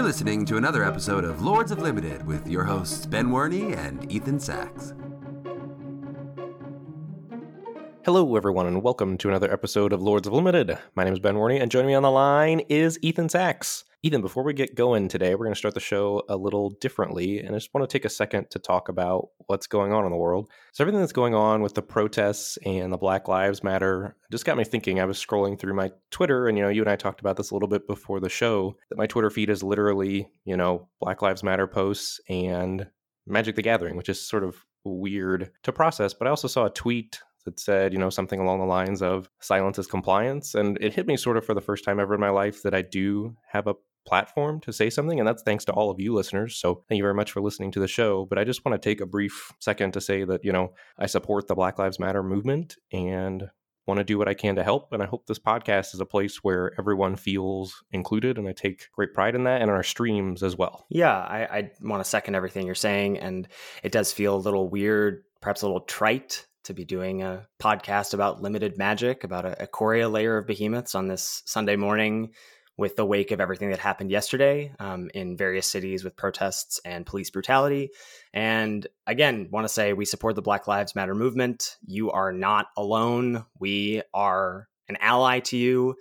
You're listening to another episode of Lords of Limited with your hosts Ben Werney and Ethan Sachs. Hello, everyone, and welcome to another episode of Lords of Limited. My name is Ben Werney, and joining me on the line is Ethan Sachs. Ethan, before we get going today, we're going to start the show a little differently, and I just want to take a second to talk about what's going on in the world. So everything that's going on with the protests and the Black Lives Matter just got me thinking. I was scrolling through my Twitter, and, you and I talked about this a little bit before the show, that my Twitter feed is literally, Black Lives Matter posts and Magic the Gathering, which is sort of weird to process. But I also saw a tweet that said, something along the lines of silence is compliance. And it hit me sort of for the first time ever in my life that I do have a platform to say something. And that's thanks to all of you listeners. So thank you very much for listening to the show. But I just want to take a brief second to say that, I support the Black Lives Matter movement and want to do what I can to help. And I hope this podcast is a place where everyone feels included. And I take great pride in that and our streams as well. Yeah, I want to second everything you're saying. And it does feel a little weird, perhaps a little trite, to be doing a podcast about limited magic, about a Coria layer of behemoths on this Sunday morning with the wake of everything that happened yesterday in various cities with protests and police brutality. And again, want to say we support the Black Lives Matter movement. You are not alone. We are an ally to you.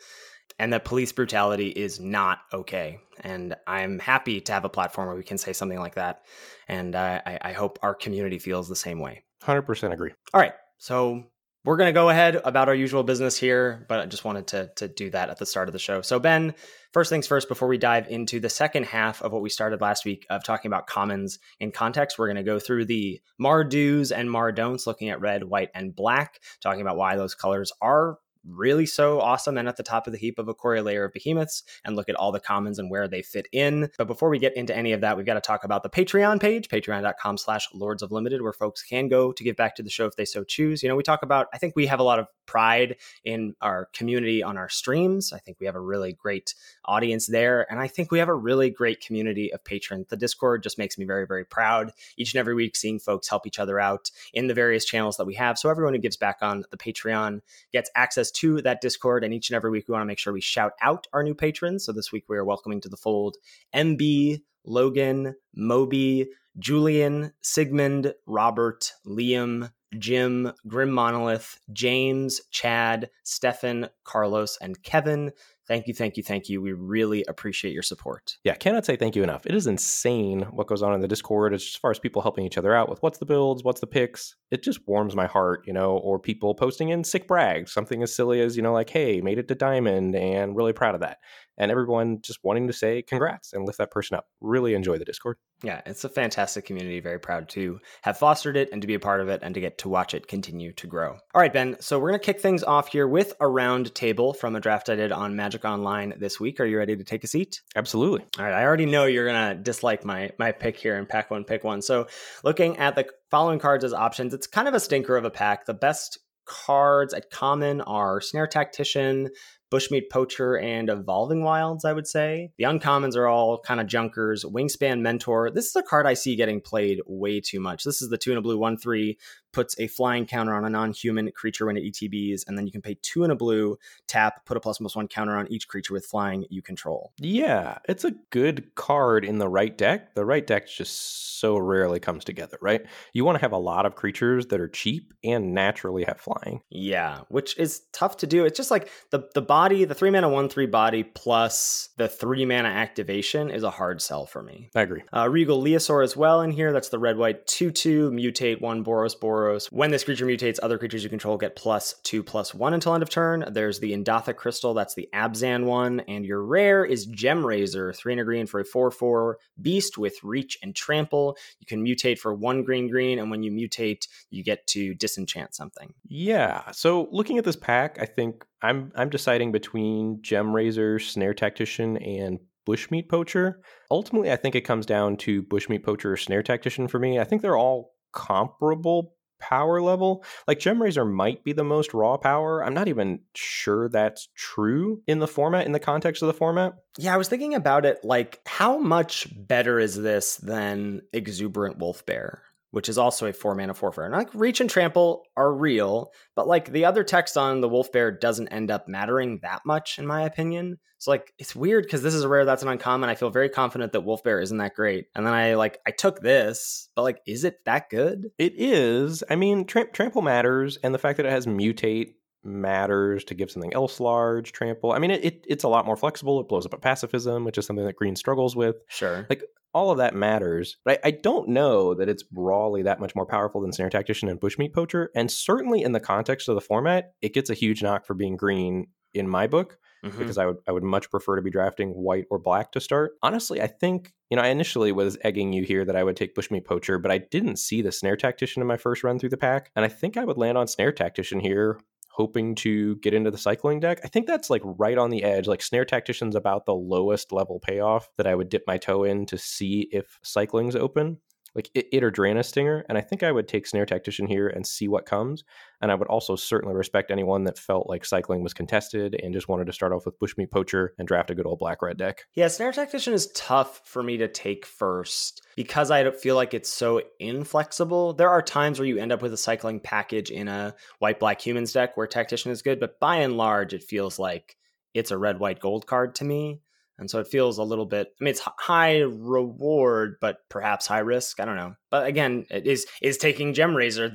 And that police brutality is not okay. And I'm happy to have a platform where we can say something like that. And I hope our community feels the same way. 100% agree. All right. So we're going to go ahead about our usual business here, but I just wanted to do that at the start of the show. So Ben, first things first, before we dive into the second half of what we started last week of talking about commons in context, we're going to go through the Mar do's and Mar don'ts, looking at red, white, and black, talking about why those colors are really so awesome and at the top of the heap of a Coria layer of behemoths, and look at all the commons and where they fit in. But before we get into any of that, we've got to talk about the Patreon page, patreon.com/lordsoflimited, where folks can go to give back to the show if they so choose. We talk about, I think we have a lot of pride in our community on our streams. I think we have a really great audience there. And I think we have a really great community of patrons. The Discord just makes me very, very proud each and every week, seeing folks help each other out in the various channels that we have. So everyone who gives back on the Patreon gets access to that Discord, and each and every week we want to make sure we shout out our new patrons. So this week we are welcoming to the fold MB, Logan, Moby, Julian, Sigmund, Robert, Liam, Jim, Grim Monolith, James, Chad, Stefan, Carlos, and Kevin. Thank you, thank you, thank you. We really appreciate your support. Yeah, cannot say thank you enough. It is insane what goes on in the Discord as far as people helping each other out with what's the builds, what's the picks. It just warms my heart, or people posting in sick brags, something as silly as, like, hey, made it to Diamond and really proud of that. And everyone just wanting to say congrats and lift that person up. Really enjoy the Discord. Yeah, it's a fantastic community. Very proud to have fostered it and to be a part of it and to get to watch it continue to grow. All right, Ben. So we're going to kick things off here with a round table from a draft I did on Magic Online this week. Are you ready to take a seat? Absolutely. All right. I already know you're going to dislike my pick here in pack one, pick one. So looking at the following cards as options, it's kind of a stinker of a pack. The best cards at common are Snare Tactician, Bushmeat Poacher, and Evolving Wilds, I would say. The uncommons are all kind of junkers. Wingspan Mentor. This is a card I see getting played way too much. This is the 2 and a blue 1/3, puts a flying counter on a non-human creature when it ETBs, and then you can pay 2 and a blue, tap, put a +/+1 counter on each creature with flying you control. Yeah, it's a good card in the right deck. The right deck just so rarely comes together, right? You want to have a lot of creatures that are cheap and naturally have flying. Yeah, which is tough to do. It's just like the body, the 3 mana 1/3 body plus the 3 mana activation is a hard sell for me. I agree. Regal Leosaur as well in here. That's the red white 2/2 mutate 1 Boros. When this creature mutates, other creatures you control get +2/+1 until end of turn. There's the Endothic Crystal. That's the Abzan one. And your rare is Gem Razor, 3 and a green for a 4/4 beast with reach and trample. You can mutate for 1 green, and when you mutate, you get to disenchant something. Yeah. So looking at this pack, I think I'm deciding between Gem Razor, Snare Tactician, and Bushmeat Poacher. Ultimately, I think it comes down to Bushmeat Poacher or Snare Tactician for me. I think they're all comparable power level. Like Gem Razor might be the most raw power. I'm not even sure that's true in the format, in the context of the format. Yeah, I was thinking about it, like, how much better is this than Exuberant Wolfbear? which is also a 4-mana 4-4. And like Reach and Trample are real, but like the other text on the Wolf Bear doesn't end up mattering that much, in my opinion. So like, it's weird because this is a rare, that's an uncommon. I feel very confident that Wolf Bear isn't that great. And then I took this, but like, is it that good? It is. I mean, Trample matters, and the fact that it has Mutate matters to give something else large trample. I mean, it's a lot more flexible. It blows up a pacifism, which is something that green struggles with. Sure. Like, all of that matters, but I don't know that it's broadly that much more powerful than Snare Tactician and Bushmeat Poacher, and certainly in the context of the format, it gets a huge knock for being green in my book, because I would much prefer to be drafting white or black to start. Honestly, I think, you know, I initially was egging you here that I would take Bushmeat Poacher, but I didn't see the Snare Tactician in my first run through the pack, and I think I would land on Snare Tactician here, hoping to get into the cycling deck. I think that's like right on the edge. Like, Snare Tactician's about the lowest level payoff that I would dip my toe in to see if cycling's open. Like it or Draenor Stinger. And I think I would take Snare Tactician here and see what comes. And I would also certainly respect anyone that felt like cycling was contested and just wanted to start off with Bushmeat Poacher and draft a good old black-red deck. Yeah, Snare Tactician is tough for me to take first because I feel like it's so inflexible. There are times where you end up with a cycling package in a white-black humans deck where Tactician is good, but by and large, it feels like it's a red-white-gold card to me. And so it feels a little bit, I mean, it's high reward, but perhaps high risk. I don't know. But again, it is taking Gem Razor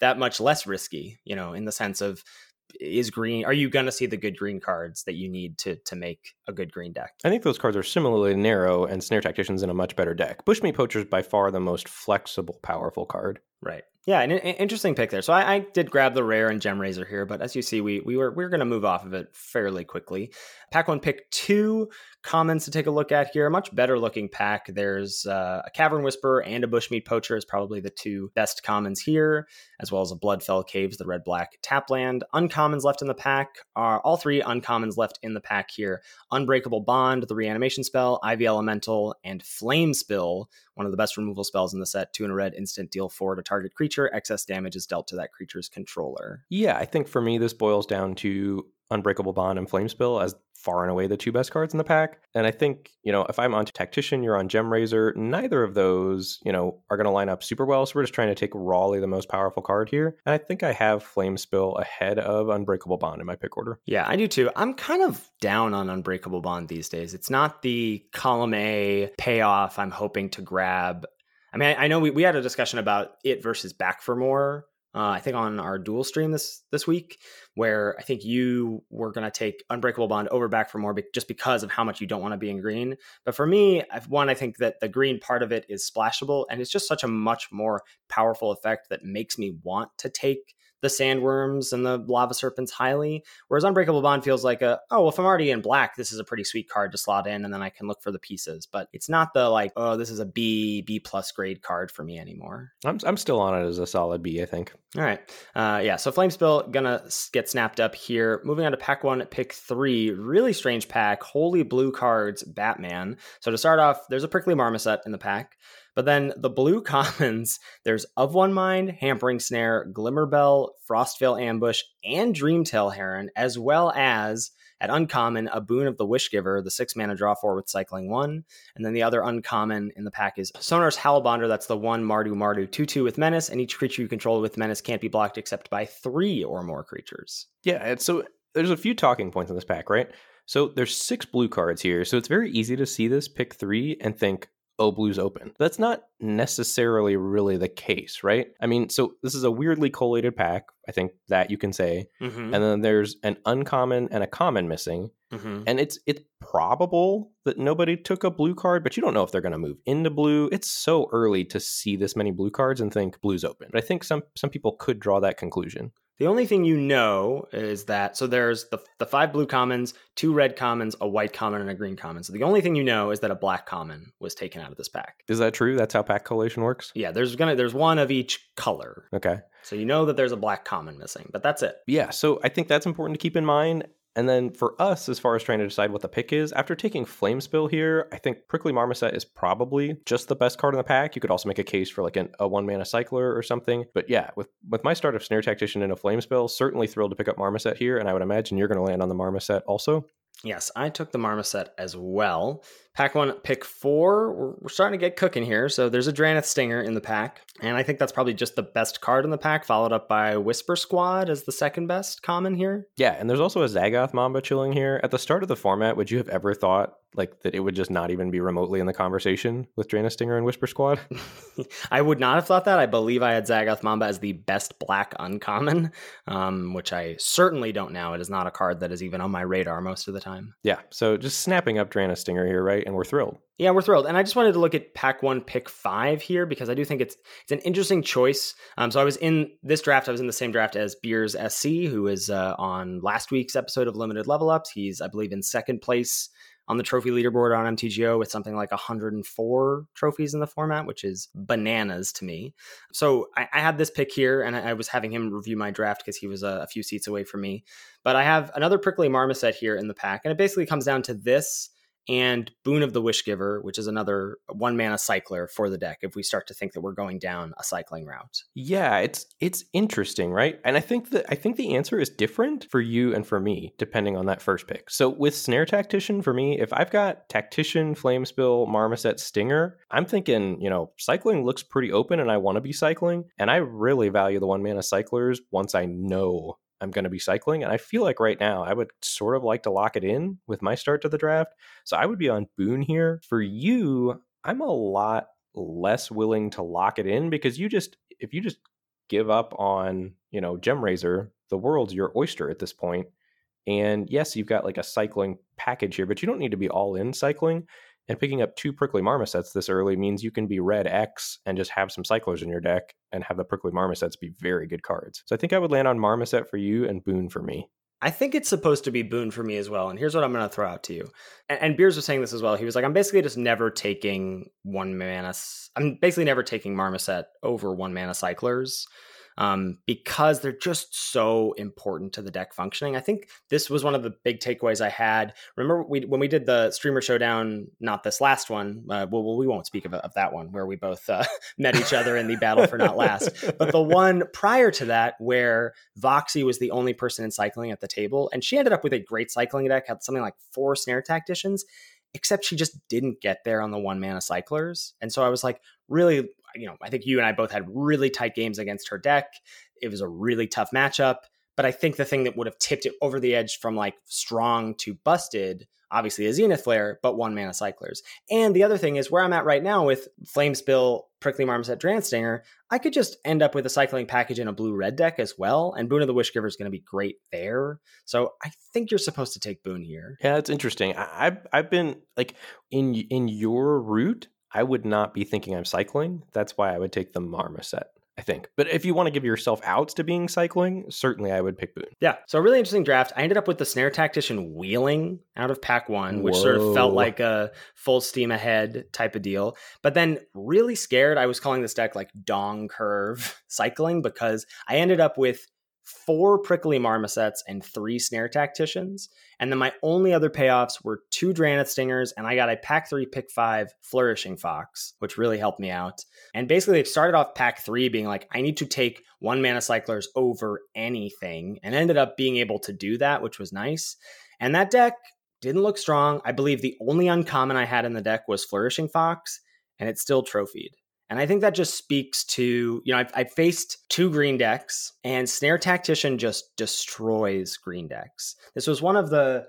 that much less risky, you know, in the sense of, is green, are you going to see the good green cards that you need to make a good green deck? I think those cards are similarly narrow, and Snare Tactician's in a much better deck. Bushmeat Poacher is by far the most flexible, powerful card. Right. Yeah, an interesting pick there. So I did grab the rare and Gem Razor here, but as you see, we were going to move off of it fairly quickly. Pack one, pick two, commons to take a look at here. A much better looking pack. There's a Cavern Whisperer and a Bushmeat Poacher is probably the two best commons here, as well as a Bloodfell Caves, the red-black tapland. Uncommons left in the pack are all three uncommons left in the pack here. Unbreakable Bond, the reanimation spell, Ivy Elemental, and Flame Spill, one of the best removal spells in the set. 2 and a red, instant, deal 4 to target creature. Excess damage is dealt to that creature's controller. Yeah, I think for me, this boils down to Unbreakable Bond and Flamespill as far and away the two best cards in the pack. And I think, you know, if I'm on Tactician, you're on Gem Razor, neither of those, you know, are going to line up super well. So we're just trying to take rawly the most powerful card here. And I think I have Flamespill ahead of Unbreakable Bond in my pick order. Yeah, I do too. I'm kind of down on Unbreakable Bond these days. It's not the column A payoff I'm hoping to grab. I mean, I know we had a discussion about it versus Back for More. I think on our dual stream this week, where I think you were going to take Unbreakable Bond over Back for More just because of how much you don't want to be in green. But for me, I think that the green part of it is splashable, and it's just such a much more powerful effect that makes me want to take the Sandworms and the Lava Serpents highly. Whereas Unbreakable Bond feels like if I'm already in black, this is a pretty sweet card to slot in, and then I can look for the pieces. But it's not the like, oh, this is a B+ grade card for me anymore. I'm still on it as a solid B, I think. All right. So Flamespill gonna get snapped up here. Moving on to pack one, pick three. Really strange pack. Holy blue cards, Batman. So to start off, there's a Prickly Marmoset in the pack. But then the blue commons, there's Of One Mind, Hampering Snare, Glimmerbell, Frostveil Ambush, and Dreamtail Heron, as well as, at uncommon, a Boon of the Wishgiver, the 6-mana draw 4 with cycling 1. And then the other uncommon in the pack is Sonar's Howlbonder. That's the 1 Mardu 2/2 with Menace, and each creature you control with Menace can't be blocked except by 3 or more creatures. Yeah, so there's a few talking points in this pack, right? So there's 6 blue cards here, so it's very easy to see this pick 3 and think, oh, blue's open. That's not necessarily really the case, right? I mean, so this is a weirdly collated pack, I think that you can say. Mm-hmm. And then there's an uncommon and a common missing. Mm-hmm. And it's probable that nobody took a blue card, but you don't know if they're going to move into blue. It's so early to see this many blue cards and think blue's open. But I think some people could draw that conclusion. The only thing you know is that, so there's the 5 blue commons, 2 red commons, a white common, and a green common. So the only thing you know is that a black common was taken out of this pack. Is that true? That's how pack collation works? Yeah, there's one of each color. Okay. So you know that there's a black common missing, but that's it. Yeah, so I think that's important to keep in mind. And then for us, as far as trying to decide what the pick is, after taking Flamespill here, I think Prickly Marmoset is probably just the best card in the pack. You could also make a case for like a 1-mana Cycler or something. But yeah, with my start of Snare Tactician and a Flamespill, certainly thrilled to pick up Marmoset here, and I would imagine you're going to land on the Marmoset also. Yes, I took the Marmoset as well. Pack one, pick four. We're starting to get cooking here. So there's a Dranith Stinger in the pack. And I think that's probably just the best card in the pack, followed up by Whisper Squad as the second best common here. Yeah, and there's also a Zagoth Mamba chilling here. At the start of the format, would you have ever thought that it would just not even be remotely in the conversation with Dranith Stinger and Whisper Squad? I would not have thought that. I believe I had Zagoth Mamba as the best black uncommon, which I certainly don't now. It is not a card that is even on my radar most of the time. Yeah, so just snapping up Dranith Stinger here, right? And we're thrilled. Yeah, we're thrilled. And I just wanted to look at pack one, pick five here, because I do think it's an interesting choice. So I was in this draft. I was in the same draft as Beers SC, who is on last week's episode of Limited Level Ups. He's, I believe, in second place on the trophy leaderboard on MTGO with something like 104 trophies in the format, which is bananas to me. So I had this pick here, and I was having him review my draft because he was a few seats away from me. But I have another Prickly Marmoset here in the pack, and it basically comes down to this and Boon of the Wishgiver, which is another one mana cycler for the deck if we start to think that we're going down a cycling route. Yeah, it's interesting, right? And I think the answer is different for you and for me, depending on that first pick. So with Snare Tactician, for me, if I've got Tactician, Flamespill, Marmoset, Stinger, I'm thinking, cycling looks pretty open and I want to be cycling. And I really value the one mana cyclers once I know I'm going to be cycling. And I feel like right now I would sort of like to lock it in with my start to the draft. So I would be on Boon here. For you, I'm a lot less willing to lock it in because if you just give up on, Gemraiser, the world's your oyster at this point. And yes, you've got like a cycling package here, but you don't need to be all in cycling. And picking up two Prickly Marmosets this early means you can be red X and just have some cyclers in your deck and have the Prickly Marmosets be very good cards. So I think I would land on Marmoset for you and Boon for me. I think it's supposed to be Boon for me as well. And here's what I'm going to throw out to you. And Beers was saying this as well. He was like, I'm basically just never taking one mana. I'm basically never taking Marmoset over one mana cyclers. Because they're just so important to the deck functioning. I think this was one of the big takeaways I had. Remember when we did the Streamer Showdown, not this last one, we won't speak of that one where we both met each other in the battle for not last, but the one prior to that where Voxie was the only person in cycling at the table. And she ended up with a great cycling deck, had something like 4 Snare Tacticians, except she just didn't get there on the one mana cyclers. And so I was like, really, I think you and I both had really tight games against her deck. It was a really tough matchup. But I think the thing that would have tipped it over the edge from like strong to busted, obviously, is Zenith Flare, but one mana cyclers. And the other thing is where I'm at right now with Flamespill, Prickly Marmoset, Dranith Stinger, I could just end up with a cycling package in a blue-red deck as well. And Boon of the Wishgiver is going to be great there. So I think you're supposed to take Boon here. Yeah, it's interesting. I've been like in your route, I would not be thinking I'm cycling. That's why I would take the Marmoset, I think. But if you want to give yourself outs to being cycling, certainly I would pick Boon. Yeah. So a really interesting draft. I ended up with the Snare Tactician wheeling out of pack one, which sort of felt like a full steam ahead type of deal. But then really scared. I was calling this deck like Dong Curve cycling because I ended up with 4 Prickly Marmosets and 3 Snare Tacticians. And then my only other payoffs were 2 Dranith Stingers, and I got a pack 3, pick 5 Flourishing Fox, which really helped me out. And basically it started off pack 3 being like, I need to take one mana cyclers over anything, and ended up being able to do that, which was nice. And that deck didn't look strong. I believe the only uncommon I had in the deck was Flourishing Fox, and it's still trophied. And I think that just speaks to, I faced 2 green decks, and Snare Tactician just destroys green decks. This was one of the,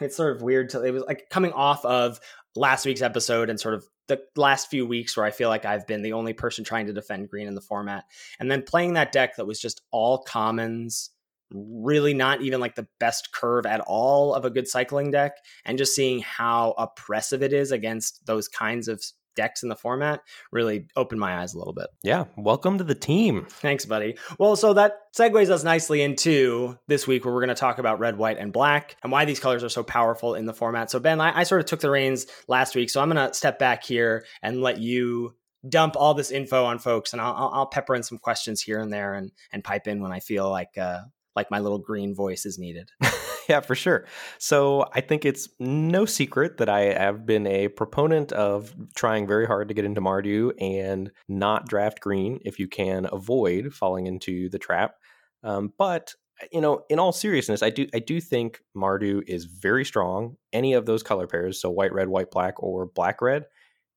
it's sort of weird to, it was like coming off of last week's episode and sort of the last few weeks where I feel like I've been the only person trying to defend green in the format. And then playing that deck that was just all commons, really not even like the best curve at all of a good cycling deck, and just seeing how oppressive it is against those kinds of decks in the format really opened my eyes a little bit. Yeah, welcome to the team. Thanks, buddy. Well, so that segues us nicely into this week where we're going to talk about red, white, and black and why these colors are so powerful in the format. So Ben, I sort of took the reins last week, so I'm going to step back here and let you dump all this info on folks, and I'll pepper in some questions here and there and pipe in when I feel like my little green voice is needed. Yeah, for sure. So I think it's no secret that I have been a proponent of trying very hard to get into Mardu and not draft green if you can avoid falling into the trap. But you know, in all seriousness, I do think Mardu is very strong, any of those color pairs, so white, red, white, black, or black, red,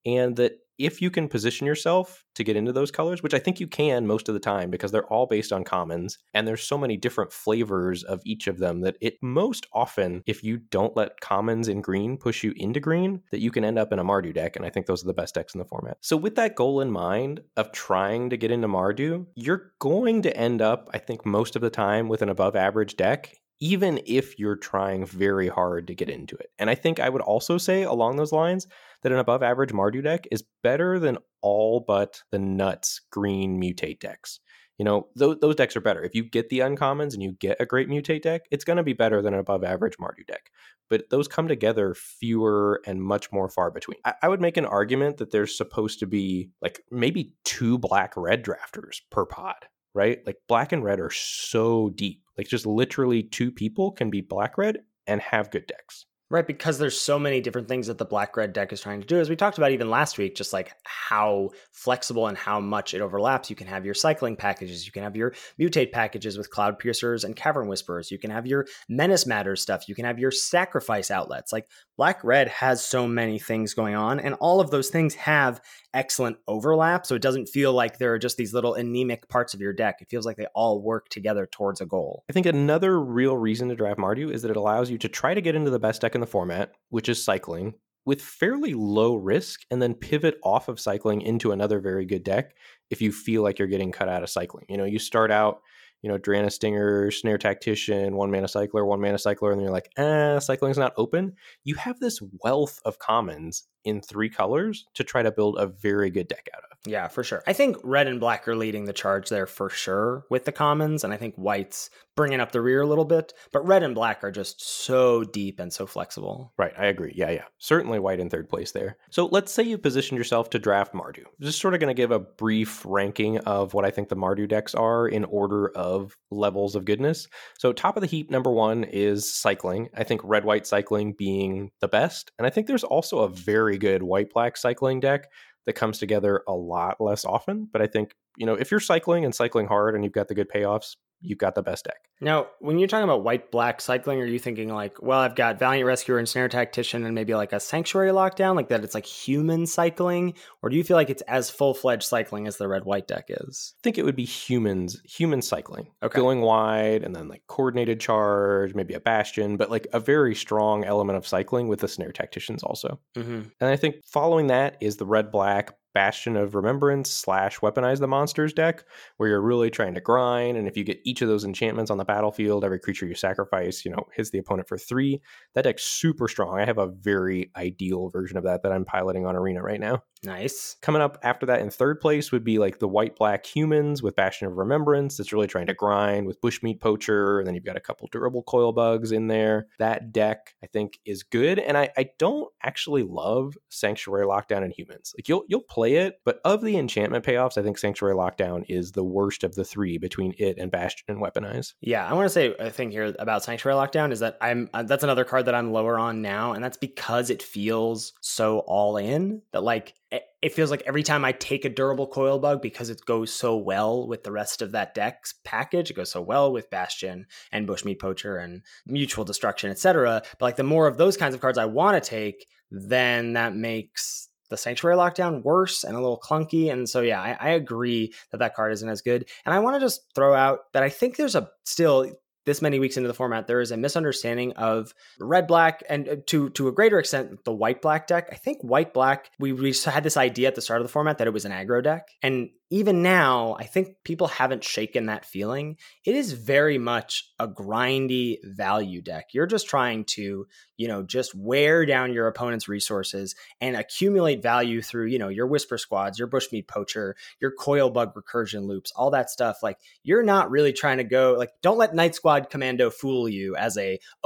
and that if you can position yourself to get into those colors, which I think you can most of the time because they're all based on commons, and there's so many different flavors of each of them that it most often, if you don't let commons in green push you into green, that you can end up in a Mardu deck, and I think those are the best decks in the format. So with that goal in mind of trying to get into Mardu, you're going to end up, I think most of the time, with an above average deck, even if you're trying very hard to get into it. And I think I would also say along those lines that an above average Mardu deck is better than all but the nuts green mutate decks. You know, those decks are better. If you get the uncommons and you get a great mutate deck, it's going to be better than an above average Mardu deck. But those come together fewer and much more far between. I would make an argument that there's supposed to be like maybe 2 black red drafters per pod, right? Like black and red are so deep. Like just literally 2 people can be black red and have good decks. Right, because there's so many different things that the black-red deck is trying to do. As we talked about even last week, just like how flexible and how much it overlaps. You can have your cycling packages. You can have your mutate packages with Cloud Piercers and Cavern Whisperers. You can have your Menace Matters stuff. You can have your sacrifice outlets. Like black-red has so many things going on, and all of those things have excellent overlap. So it doesn't feel like there are just these little anemic parts of your deck. It feels like they all work together towards a goal. I think another real reason to draft Mardu is that it allows you to try to get into the best deck in the format, which is cycling, with fairly low risk, and then pivot off of cycling into another very good deck if you feel like you're getting cut out of cycling. You know, you start out, you know, Draenei Stinger, Snare Tactician, one mana cycler, and then you're like, cycling's not open. You have this wealth of commons in 3 colors to try to build a very good deck out of. Yeah, for sure. I think red and black are leading the charge there for sure with the commons, and I think white's bringing up the rear a little bit, but red and black are just so deep and so flexible. Right, I agree. Yeah. Certainly white in third place there. So let's say you positioned yourself to draft Mardu. I'm just sort of going to give a brief ranking of what I think the Mardu decks are in order of levels of goodness. So top of the heap, number 1 is cycling. I think red-white cycling being the best, and I think there's also a very good white-black cycling deck that comes together a lot less often, but I think, you know, if you're cycling and cycling hard and you've got the good payoffs, you've got the best deck. Now, when you're talking about white-black cycling, are you thinking like, well, I've got Valiant Rescuer and Snare Tactician and maybe like a Sanctuary Lockdown, like that it's like human cycling? Or do you feel like it's as full-fledged cycling as the red-white deck is? I think it would be human cycling. Okay. Going wide and then like coordinated charge, maybe a Bastion, but like a very strong element of cycling with the Snare Tacticians also. Mm-hmm. And I think following that is the red-black Bastion of Remembrance / Weaponize the Monsters deck, where you're really trying to grind, and if you get each of those enchantments on the battlefield, every creature you sacrifice, you know, hits the opponent for 3. That deck's super strong. I have a very ideal version of that I'm piloting on Arena right now. Nice. Coming up after that in third place would be like the white-black humans with Bastion of Remembrance. That's really trying to grind with Bushmeat Poacher, and then you've got a couple durable coil bugs in there. That deck, I think, is good, and I don't actually love Sanctuary Lockdown and humans. Like you'll play it, but of the enchantment payoffs, I think Sanctuary Lockdown is the worst of the 3 between it and Bastion and Weaponize. Yeah, I want to say a thing here about Sanctuary Lockdown is that that's another card that I'm lower on now, and that's because it feels so all in that like it feels like every time I take a durable coil bug, because it goes so well with the rest of that deck's package, it goes so well with Bastion and Bushmeat Poacher and Mutual Destruction, etc. But like the more of those kinds of cards I want to take, then that makes the Sanctuary Lockdown worse and a little clunky. And so, yeah, I agree that card isn't as good. And I want to just throw out that I think there's still this many weeks into the format, there is a misunderstanding of red-black and to a greater extent, the white-black deck. I think white-black, we had this idea at the start of the format that it was an aggro deck. And even now, I think people haven't shaken that feeling. It is very much a grindy value deck. You're just trying to, you know, just wear down your opponent's resources and accumulate value through, you know, your Whisper Squads, your Bushmeat Poacher, your Coil Bug recursion loops, all that stuff. Like, you're not really trying to go, like, don't let Night Squad Commando fool you as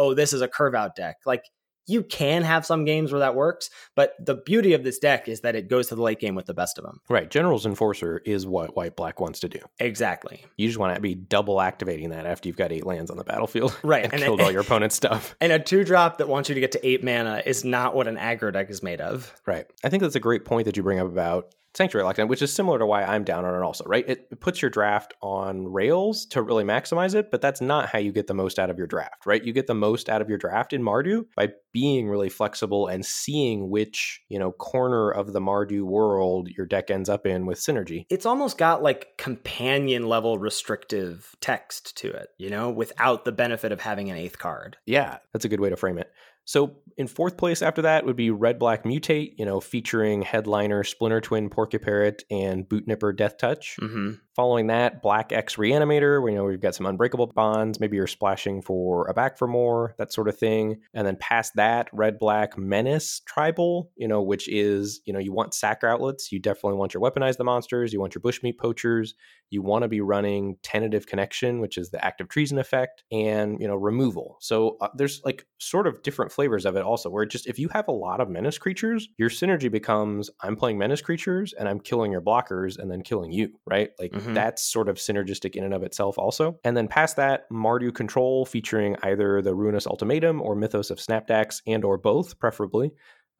this is a curve out deck. Like, you can have some games where that works, but the beauty of this deck is that it goes to the late game with the best of them. Right. General's Enforcer is what white-black wants to do. Exactly. You just want to be double activating that after you've got 8 lands on the battlefield. Right. And killed all your opponent's stuff. And a 2-drop that wants you to get to 8 mana is not what an aggro deck is made of. Right. I think that's a great point that you bring up about Sanctuary Lockdown, which is similar to why I'm down on it also, right? It puts your draft on rails to really maximize it, but that's not how you get the most out of your draft, right? You get the most out of your draft in Mardu by being really flexible and seeing which, corner of the Mardu world your deck ends up in with synergy. It's almost got like companion level restrictive text to it, without the benefit of having an eighth card. Yeah, that's a good way to frame it. So in fourth place after that would be Red Black Mutate, featuring Headliner, Splinter Twin, Porcuparrot, and Bootnipper Death Touch. Mm-hmm. Following that, Black X Reanimator, we've got some Unbreakable Bonds, maybe you're splashing for a Back for More, that sort of thing. And then past that, Red Black Menace Tribal, which is, you want sack outlets, you definitely want your Weaponize the Monsters, you want your Bushmeat Poachers, you want to be running Tentative Connection, which is the Active Treason effect, and, Removal. So there's like sort of different flavors of it also, where just if you have a lot of Menace creatures, your synergy becomes, I'm playing Menace creatures and I'm killing your blockers and then killing you, right? Like, mm-hmm. That's sort of synergistic in and of itself also. And then past that, Mardu Control, featuring either the Ruinous Ultimatum or Mythos of Snapdax, and or both, preferably.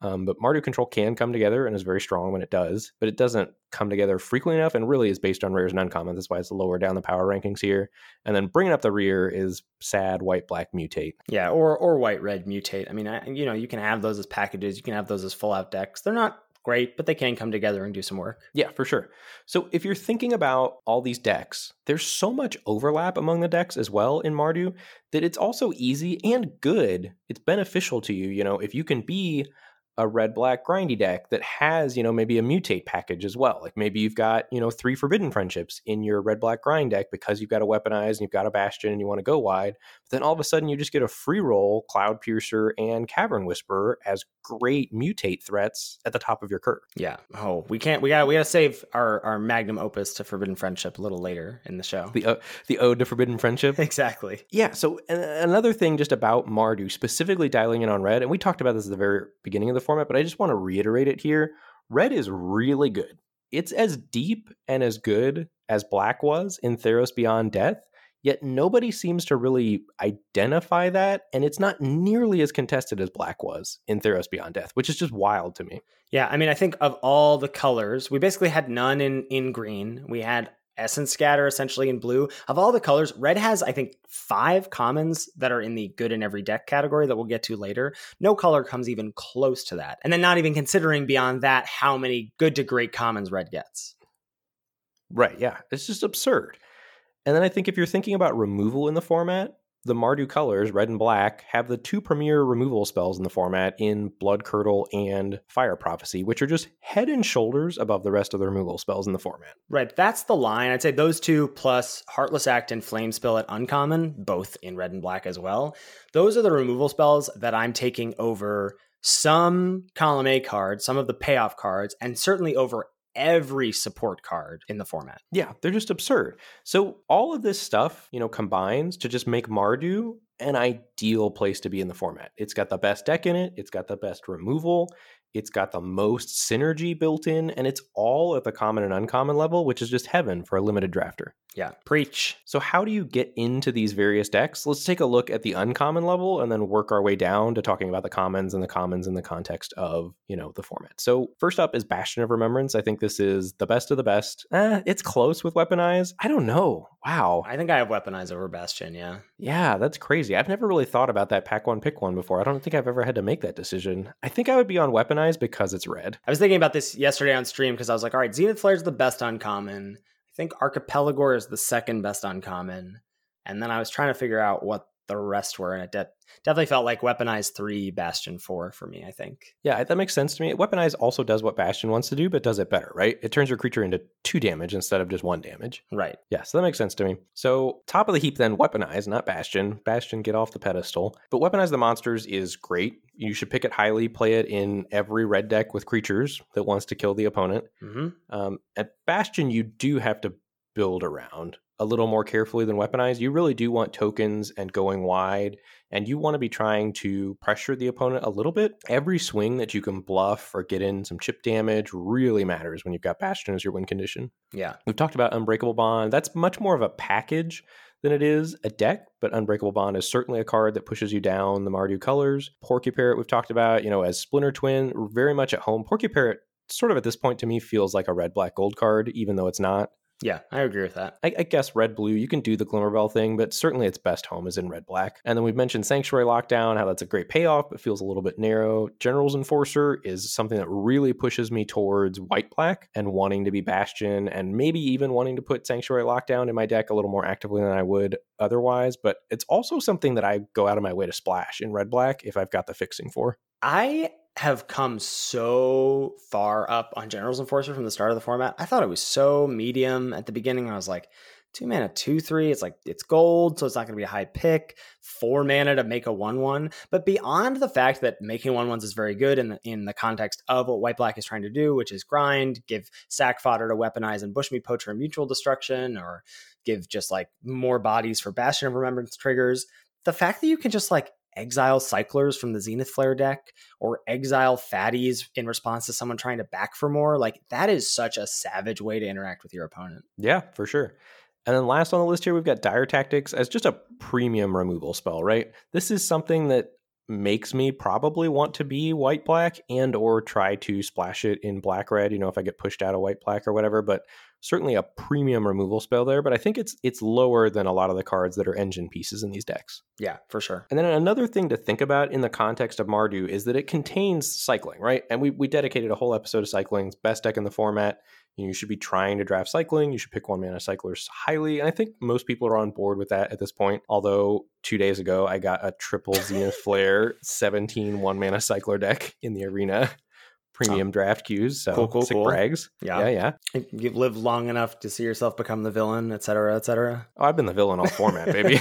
But Mardu Control can come together and is very strong when it does, but it doesn't come together frequently enough and really is based on rares and uncommons. That's why it's lower down the power rankings here. And then bringing up the rear is sad White Black Mutate. Yeah, or White Red Mutate. I mean, you can have those as packages. You can have those as full out decks. They're not great, but they can come together and do some work. Yeah, for sure. So if you're thinking about all these decks, there's so much overlap among the decks as well in Mardu that it's also easy and good. It's beneficial to you, if you can be a red-black grindy deck that has, maybe a mutate package as well. Like maybe you've got, 3 Forbidden Friendships in your red-black grind deck because you've got a Weaponize and you've got a Bastion and you want to go wide. But then all of a sudden you just get a free roll, Cloud Piercer and Cavern Whisperer as great mutate threats at the top of your curve. Yeah. Oh, we gotta save our magnum opus to Forbidden Friendship a little later in the show. The Ode to Forbidden Friendship. Exactly. Yeah. So another thing just about Mardu, specifically dialing in on red, and we talked about this at the very beginning of the format, but I just want to reiterate it here. Red is really good. It's as deep and as good as black was in Theros Beyond Death, yet nobody seems to really identify that, and it's not nearly as contested as black was in Theros Beyond Death, which is just wild to me. Yeah, I mean, I think of all the colors, we basically had none in green. We had Essence Scatter essentially in blue. Of all the colors, red has, I think, 5 commons that are in the good in every deck category that we'll get to later. No color comes even close to that. And then not even considering beyond that how many good to great commons red gets. Right, yeah. It's just absurd. And then I think if you're thinking about removal in the format, the Mardu colors, red and black, have the 2 premier removal spells in the format in Blood Curdle and Fire Prophecy, which are just head and shoulders above the rest of the removal spells in the format. Right, that's the line. I'd say those 2 plus Heartless Act and Flame Spill at Uncommon, both in red and black as well. Those are the removal spells that I'm taking over some column A cards, some of the payoff cards, and certainly over every support card in the format. Yeah, they're just absurd. So all of this stuff, combines to just make Mardu an ideal place to be in the format. It's got the best deck in it. It's got the best removal. It's got the most synergy built in, and it's all at the common and uncommon level, which is just heaven for a limited drafter. Yeah, preach. So how do you get into these various decks? Let's take a look at the uncommon level and then work our way down to talking about the commons and the commons in the context of, the format. So first up is Bastion of Remembrance. I think this is the best of the best. It's close with Weaponize. I don't know. Wow. I think I have Weaponize over Bastion, yeah. Yeah, that's crazy. I've never really thought about that pack one, pick one before. I don't think I've ever had to make that decision. I think I would be on Weaponize because it's red. I was thinking about this yesterday on stream because I was like, all right, Zenith Flare is the best uncommon. I think Archipelagor is the second best uncommon. And then I was trying to figure out what the rest were. And it definitely felt like Weaponize 3, Bastion 4 for me, I think. Yeah, that makes sense to me. Weaponize also does what Bastion wants to do, but does it better, right? It turns your creature into 2 damage instead of just 1 damage. Right. Yeah, so that makes sense to me. So top of the heap then, Weaponize, not Bastion. Bastion, get off the pedestal. But Weaponize the Monsters is great. You should pick it highly, play it in every red deck with creatures that wants to kill the opponent. Mm-hmm. At Bastion, you do have to build around a little more carefully than Weaponize. You really do want tokens and going wide, and you want to be trying to pressure the opponent a little bit. Every swing that you can bluff or get in some chip damage really matters when you've got Bastion as your win condition. Yeah. We've talked about Unbreakable Bond. That's much more of a package than it is a deck, but Unbreakable Bond is certainly a card that pushes you down the Mardu colors. Porcuparrot we've talked about, as Splinter Twin, very much at home. Porcuparrot sort of at this point to me feels like a red, black, gold card, even though it's not. Yeah, I agree with that. I guess red, blue, you can do the Glimmerbell thing, but certainly its best home is in red, black. And then we've mentioned Sanctuary Lockdown, how that's a great payoff, but feels a little bit narrow. General's Enforcer is something that really pushes me towards white, black and wanting to be Bastion and maybe even wanting to put Sanctuary Lockdown in my deck a little more actively than I would otherwise. But it's also something that I go out of my way to splash in red, black if I've got the fixing for. I have come so far up on General's Enforcer from the start of the format. I thought it was so medium at the beginning. I was like, 2 mana, 2/3. It's like, it's gold, so it's not going to be a high pick. 4 mana to make a 1/1. But beyond the fact that making 1/1s is very good in the context of what White Black is trying to do, which is grind, give sack fodder to weaponize and Bushmeat Poacher and Mutual Destruction, or give just like more bodies for Bastion of Remembrance triggers. The fact that you can just like exile Cyclers from the Zenith Flare deck or exile Fatties in response to someone trying to back for more, like that is such a savage way to interact with your opponent. Yeah, for sure. And then last on the list here, we've got Dire Tactics as just a premium removal spell, right? This is something that makes me probably want to be white, black and or try to splash it in black, red, you know, if I get pushed out of white, black or whatever, but certainly a premium removal spell there, but I think it's lower than a lot of the cards that are engine pieces in these decks. Yeah, for sure. And then another thing to think about in the context of Mardu is that it contains cycling, right? And we dedicated a whole episode to cycling. It's best deck in the format. You should be trying to draft cycling. You should pick 1 mana cyclers highly. And I think most people are on board with that at this point. Although 2 days ago, I got a triple Zenith Flare 17 1 mana cycler deck in the arena. Premium draft cues, so cool. Brags. Yeah. You've lived long enough to see yourself become the villain, et cetera, et cetera. Oh, I've been the villain all format, baby.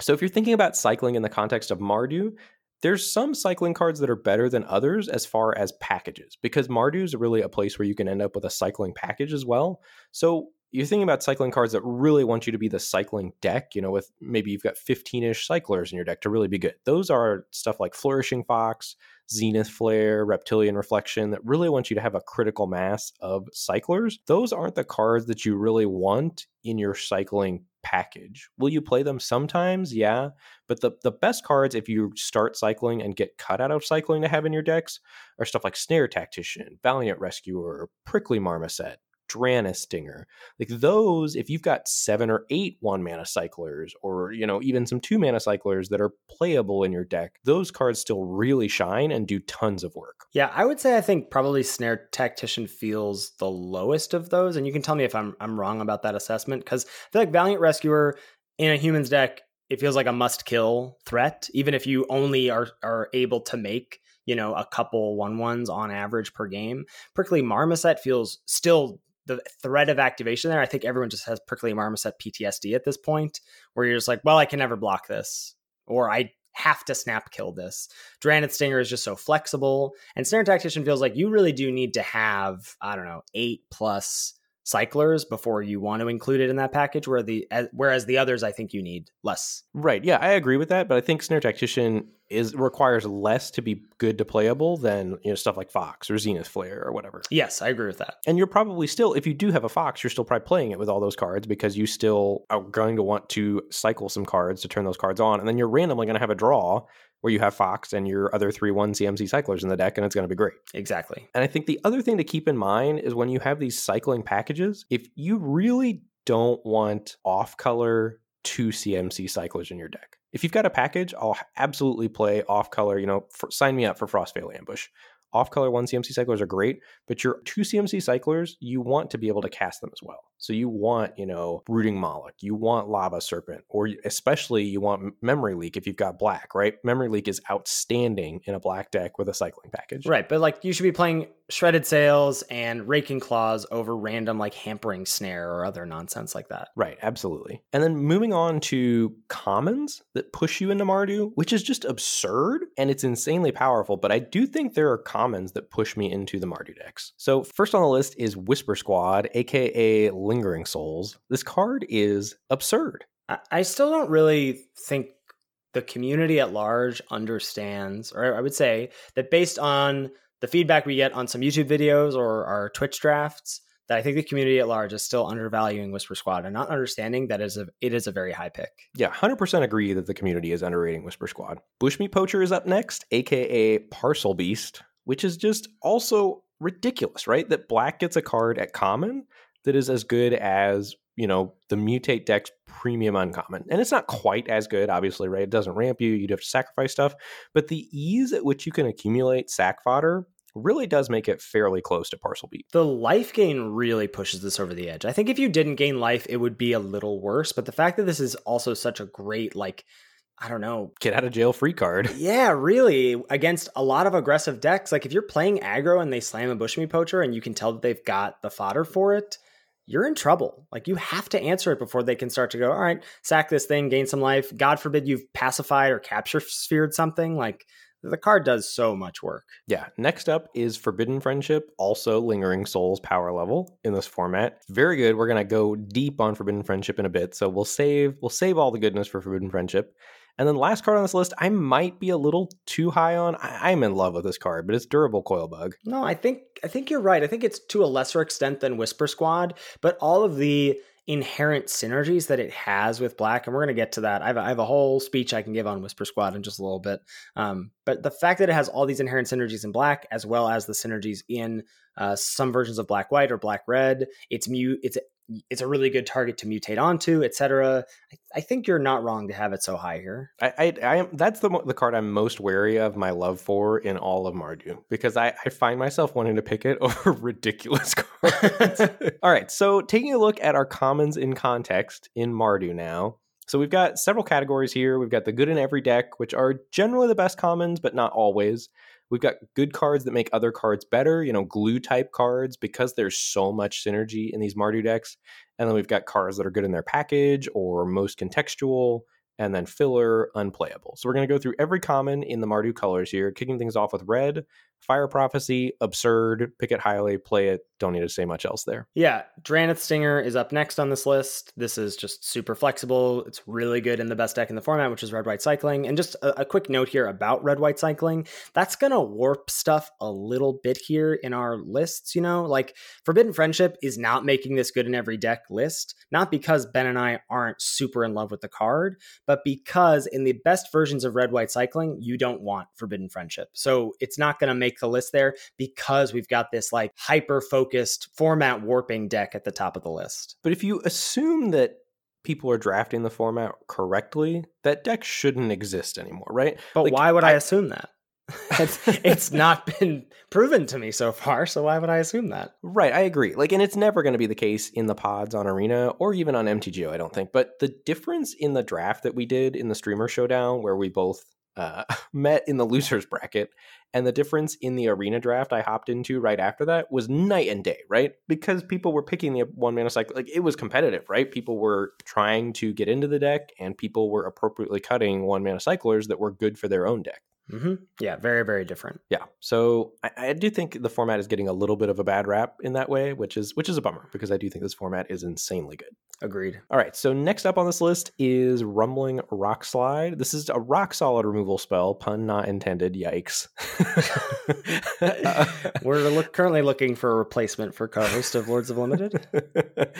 So if you're thinking about cycling in the context of Mardu, there's some cycling cards that are better than others as far as packages, because Mardu is really a place where you can end up with a cycling package as well. So you're thinking about cycling cards that really want you to be the cycling deck, you know, with maybe you've got 15-ish cyclers in your deck to really be good. Those are stuff like Flourishing Fox, Zenith Flare, Reptilian Reflection that really want you to have a critical mass of cyclers. Those aren't the cards that you really want in your cycling package. Will you play them sometimes? Yeah. But the best cards, if you start cycling and get cut out of cycling to have in your decks, are stuff like Snare Tactician, Valiant Rescuer, Prickly Marmoset, Draenus Stinger. Like those, if you've got 7 or 8 1 mana cyclers, or you know, even some 2 mana cyclers that are playable in your deck, those cards still really shine and do tons of work. Yeah, I would say I think probably Snare Tactician feels the lowest of those, and you can tell me if I'm wrong about that assessment, because I feel like Valiant Rescuer in a Humans deck, it feels like a must kill threat, even if you only are able to make, you know, a couple 1/1s on average per game. Prickly Marmoset feels still the threat of activation there. I think everyone just has Prickly Marmoset PTSD at this point, where you're just like, well, I can never block this, or I have to snap kill this. Draenus Stinger is just so flexible, and Snare Tactician feels like you really do need to have, I don't know, 8+ cyclers before you want to include it in that package, whereas the others, I think you need less. Right. Yeah, I agree with that, but I think Snare Tactician requires less to be good to playable than, you know, stuff like Fox or Zenith Flare or whatever. Yes, I agree with that. And you're probably still, if you do have a Fox, you're still probably playing it with all those cards, because you still are going to want to cycle some cards to turn those cards on, and then you're randomly going to have a draw where you have Fox and your other 3/1 CMC cyclers in the deck, and it's going to be great. Exactly. And I think the other thing to keep in mind is when you have these cycling packages, if you really don't want off-color 2 CMC cyclers in your deck. If you've got a package, I'll absolutely play off-color, you know, sign me up for Frostveil Ambush. Off-color 1 CMC cyclers are great, but your 2 CMC cyclers, you want to be able to cast them as well. So you want, you know, Rooting Moloch, you want Lava Serpent, or especially you want Memory Leak if you've got black, right? Memory Leak is outstanding in a black deck with a cycling package. Right, but like you should be playing Shredded Sails and Raking Claws over random like Hampering Snare or other nonsense like that. Right, absolutely. And then moving on to commons that push you into Mardu, which is just absurd and it's insanely powerful, but I do think there are commons that push me into the Mardu decks. So first on the list is Whisper Squad, aka Lingering Souls. This card is absurd. I still don't really think the community at large understands, or I would say that based on the feedback we get on some YouTube videos or our Twitch drafts, that I think the community at large is still undervaluing Whisper Squad and not understanding that it is a very high pick. Yeah, 100% agree that the community is underrating Whisper Squad. Bushmeat Poacher is up next, aka Parcel Beast. which is just also ridiculous, right? That black gets a card at common that is as good as, you know, the mutate deck's premium uncommon. And it's not quite as good, obviously, right? It doesn't ramp you. You'd have to sacrifice stuff. But the ease at which you can accumulate sack fodder really does make it fairly close to parcel beat. The life gain really pushes this over the edge. I think if you didn't gain life, it would be a little worse. But the fact that this is also such a great, like, I don't know, get out of jail free card. Yeah, really. Against a lot of aggressive decks, like if you're playing aggro and they slam a Bushmeat Poacher and you can tell that they've got the fodder for it, you're in trouble. Like you have to answer it before they can start to go, all right, sack this thing, gain some life. God forbid you've pacified or capture sphered something. Like the card does so much work. Yeah. Next up is Forbidden Friendship, also Lingering Soul's power level in this format. Very good. We're going to go deep on Forbidden Friendship in a bit. So we'll save all the goodness for Forbidden Friendship. And then last card on this list, I might be a little too high on. I'm in love with this card, but it's Durable Coil Bug. No, I think you're right. I think it's to a lesser extent than Whisper Squad, but all of the inherent synergies that it has with black, and we're going to get to that. I have a whole speech I can give on Whisper Squad in just a little bit. But the fact that it has all these inherent synergies in black, as well as the synergies in some versions of black white or black red, it's a really good target to mutate onto, etc. I think you're not wrong to have it so high here. I am. That's the card I'm most wary of my love for in all of Mardu, because I find myself wanting to pick it over ridiculous cards. All right. So taking a look at our commons in context in Mardu now. So we've got several categories here. We've got the good in every deck, which are generally the best commons, but not always. We've got good cards that make other cards better, you know, glue type cards, because there's so much synergy in these Mardu decks. And then we've got cards that are good in their package or most contextual, and then filler, unplayable. So we're going to go through every common in the Mardu colors here, kicking things off with red, Fire Prophecy, absurd, pick it highly, play it, don't need to say much else there. Yeah, Dranith Stinger is up next on this list. This is just super flexible. It's really good in the best deck in the format, which is Red-White Cycling. And just a quick note here about Red-White Cycling, that's going to warp stuff a little bit here in our lists, you know? Like, Forbidden Friendship is not making this good in every deck list, not because Ben and I aren't super in love with the card, but because in the best versions of Red-White Cycling, you don't want Forbidden Friendship. So it's not going to make the list there because we've got this like hyper-focused format warping deck at the top of the list. But if you assume that people are drafting the format correctly, that deck shouldn't exist anymore, right? But like, why would I assume that? It's not been proven to me so far, so why would I assume that? Right, I agree. Like, and it's never going to be the case in the pods on Arena or even on MTGO, I don't think. But the difference in the draft that we did in the Streamer Showdown, where we both met in the losers bracket, and the difference in the Arena draft I hopped into right after that was night and day, right? Because people were picking the one mana cycle. Like, it was competitive, right? People were trying to get into the deck, and people were appropriately cutting one mana cyclers that were good for their own deck. Mm-hmm. Yeah, very, very different. Yeah. So I do think the format is getting a little bit of a bad rap in that way, which is a bummer, because I do think this format is insanely good. Agreed. All right. So next up on this list is Rumbling Rockslide. This is a rock solid removal spell. Pun not intended. Yikes. We're currently looking for a replacement for co-host of Lords of Limited. But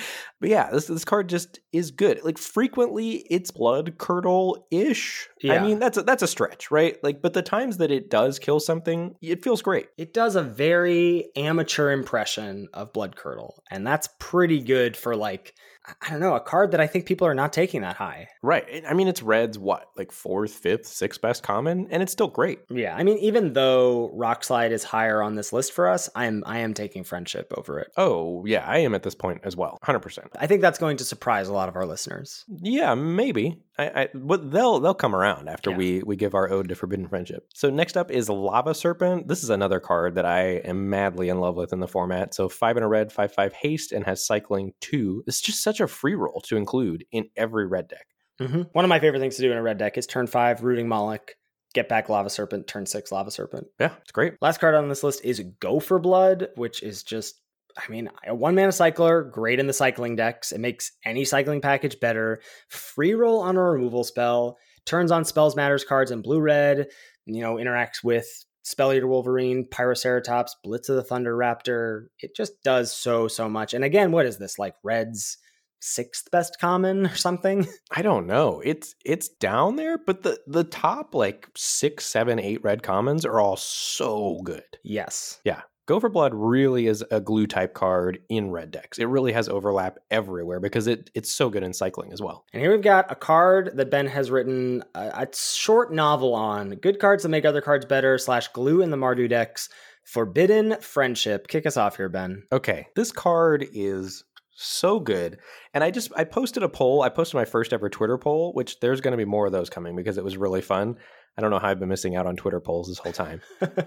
yeah, this card just is good. Like, frequently it's blood curdle ish. Yeah. I mean, that's a stretch, right? Like, but the times that it does kill something, it feels great. It does a very amateur impression of Blood Curdle, and that's pretty good for, like, I don't know, a card that I think people are not taking that high. Right. I mean, it's red's what, like 4th, 5th, 6th best common, and it's still great. Yeah. I mean, even though Rockslide is higher on this list for us, I am taking Friendship over it. Oh yeah. I am at this point as well. 100%. I think that's going to surprise a lot of our listeners. Yeah, maybe. But they'll come around after we give our ode to Forbidden Friendship. So next up is Lava Serpent. This is another card that I am madly in love with in the format. So 5 in a red, 5/5 haste, and has cycling 2. It's just such a free roll to include in every red deck. Mm-hmm. One of my favorite things to do in a red deck is turn 5, Rooting Moloch, get back Lava Serpent, turn 6, Lava Serpent. Yeah, it's great. Last card on this list is Go for Blood, which is just, I mean, a one mana cycler, great in the cycling decks. It makes any cycling package better. Free roll on a removal spell, turns on Spells Matters cards in blue red, you know, interacts with Spell Eater Wolverine, Pyroceratops, Blitz of the Thunder Raptor. It just does so much. And again, what is this, like red's sixth best common or something. I don't know. It's down there, but the top like 6, 7, 8 red commons are all so good. Yes. Yeah. Go for Blood really is a glue type card in red decks. It really has overlap everywhere because it's so good in cycling as well. And here we've got a card that Ben has written a short novel on. Good cards that make other cards better / glue in the Mardu decks. Forbidden Friendship. Kick us off here, Ben. Okay. This card is so good. And I posted a poll. I posted my first ever Twitter poll, which there's going to be more of those coming because it was really fun. I don't know how I've been missing out on Twitter polls this whole time,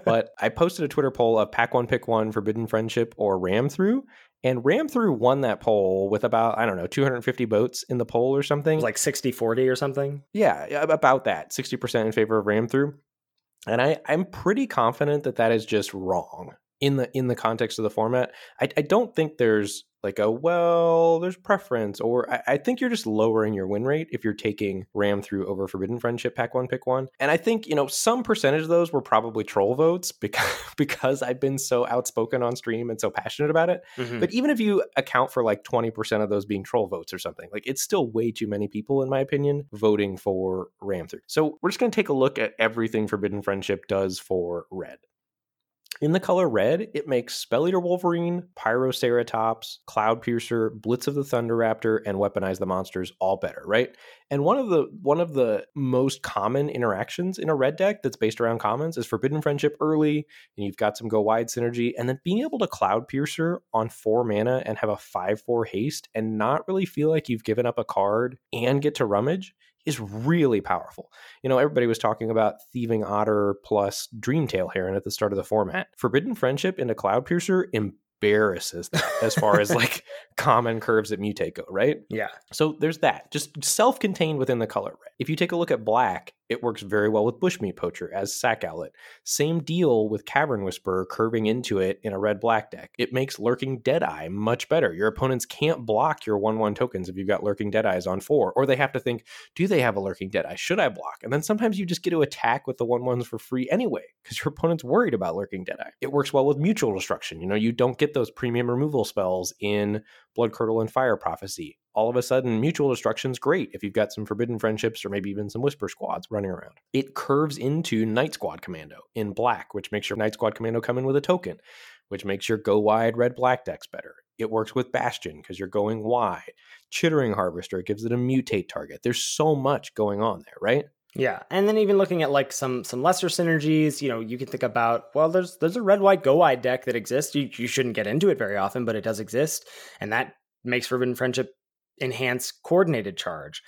but I posted a Twitter poll of Pack 1, Pick 1, Forbidden Friendship, or Ram Through. And Ram Through won that poll with about, 250 votes in the poll or something. Like 60-40 or something? Yeah, about that. 60% in favor of Ram Through. And I'm pretty confident that is just wrong in the context of the format. I don't think there's there's preference, or I think you're just lowering your win rate if you're taking Ram Through over Forbidden Friendship, Pack 1, Pick 1. And I think, some percentage of those were probably troll votes because I've been so outspoken on stream and so passionate about it. Mm-hmm. But even if you account for 20% of those being troll votes or something, it's still way too many people, in my opinion, voting for Ram Through. So we're just going to take a look at everything Forbidden Friendship does for red. In the color red, it makes Spell Eater Wolverine, Pyroceratops, Cloudpiercer, Blitz of the Thunder Raptor, and Weaponize the Monsters all better, right? And one of the most common interactions in a red deck that's based around commons is Forbidden Friendship early, and you've got some go wide synergy, and then being able to Cloudpiercer on 4 mana and have a 5/4 haste and not really feel like you've given up a card and get to rummage is really powerful. Everybody was talking about Thieving Otter plus Dreamtail Heron at the start of the format. Forbidden Friendship into Cloudpiercer embarrasses that as far as common curves at mutate go, right? Yeah. So there's that. Just self-contained within the color red. If you take a look at black, it works very well with Bushmeat Poacher as Sack Outlet. Same deal with Cavern Whisperer curving into it in a red-black deck. It makes Lurking Deadeye much better. Your opponents can't block your 1/1 tokens if you've got Lurking Deadeyes on 4, or they have to think, do they have a Lurking Deadeye? Should I block? And then sometimes you just get to attack with the 1/1s for free anyway, because your opponent's worried about Lurking Deadeye. It works well with Mutual Destruction. You don't get those premium removal spells in Blood Curdle and Fire Prophecy. All of a sudden, Mutual Destruction's great if you've got some Forbidden Friendships or maybe even some Whisper Squads running around. It curves into Night Squad Commando in black, which makes your Night Squad Commando come in with a token, which makes your go-wide red-black decks better. It works with Bastion because you're going wide. Chittering Harvester, it gives it a mutate target. There's so much going on there, right? Yeah, and then even looking at some lesser synergies, you can think about, well, there's a red-white go-wide deck that exists. You shouldn't get into it very often, but it does exist, and that makes Forbidden Friendship enhance coordinated charge.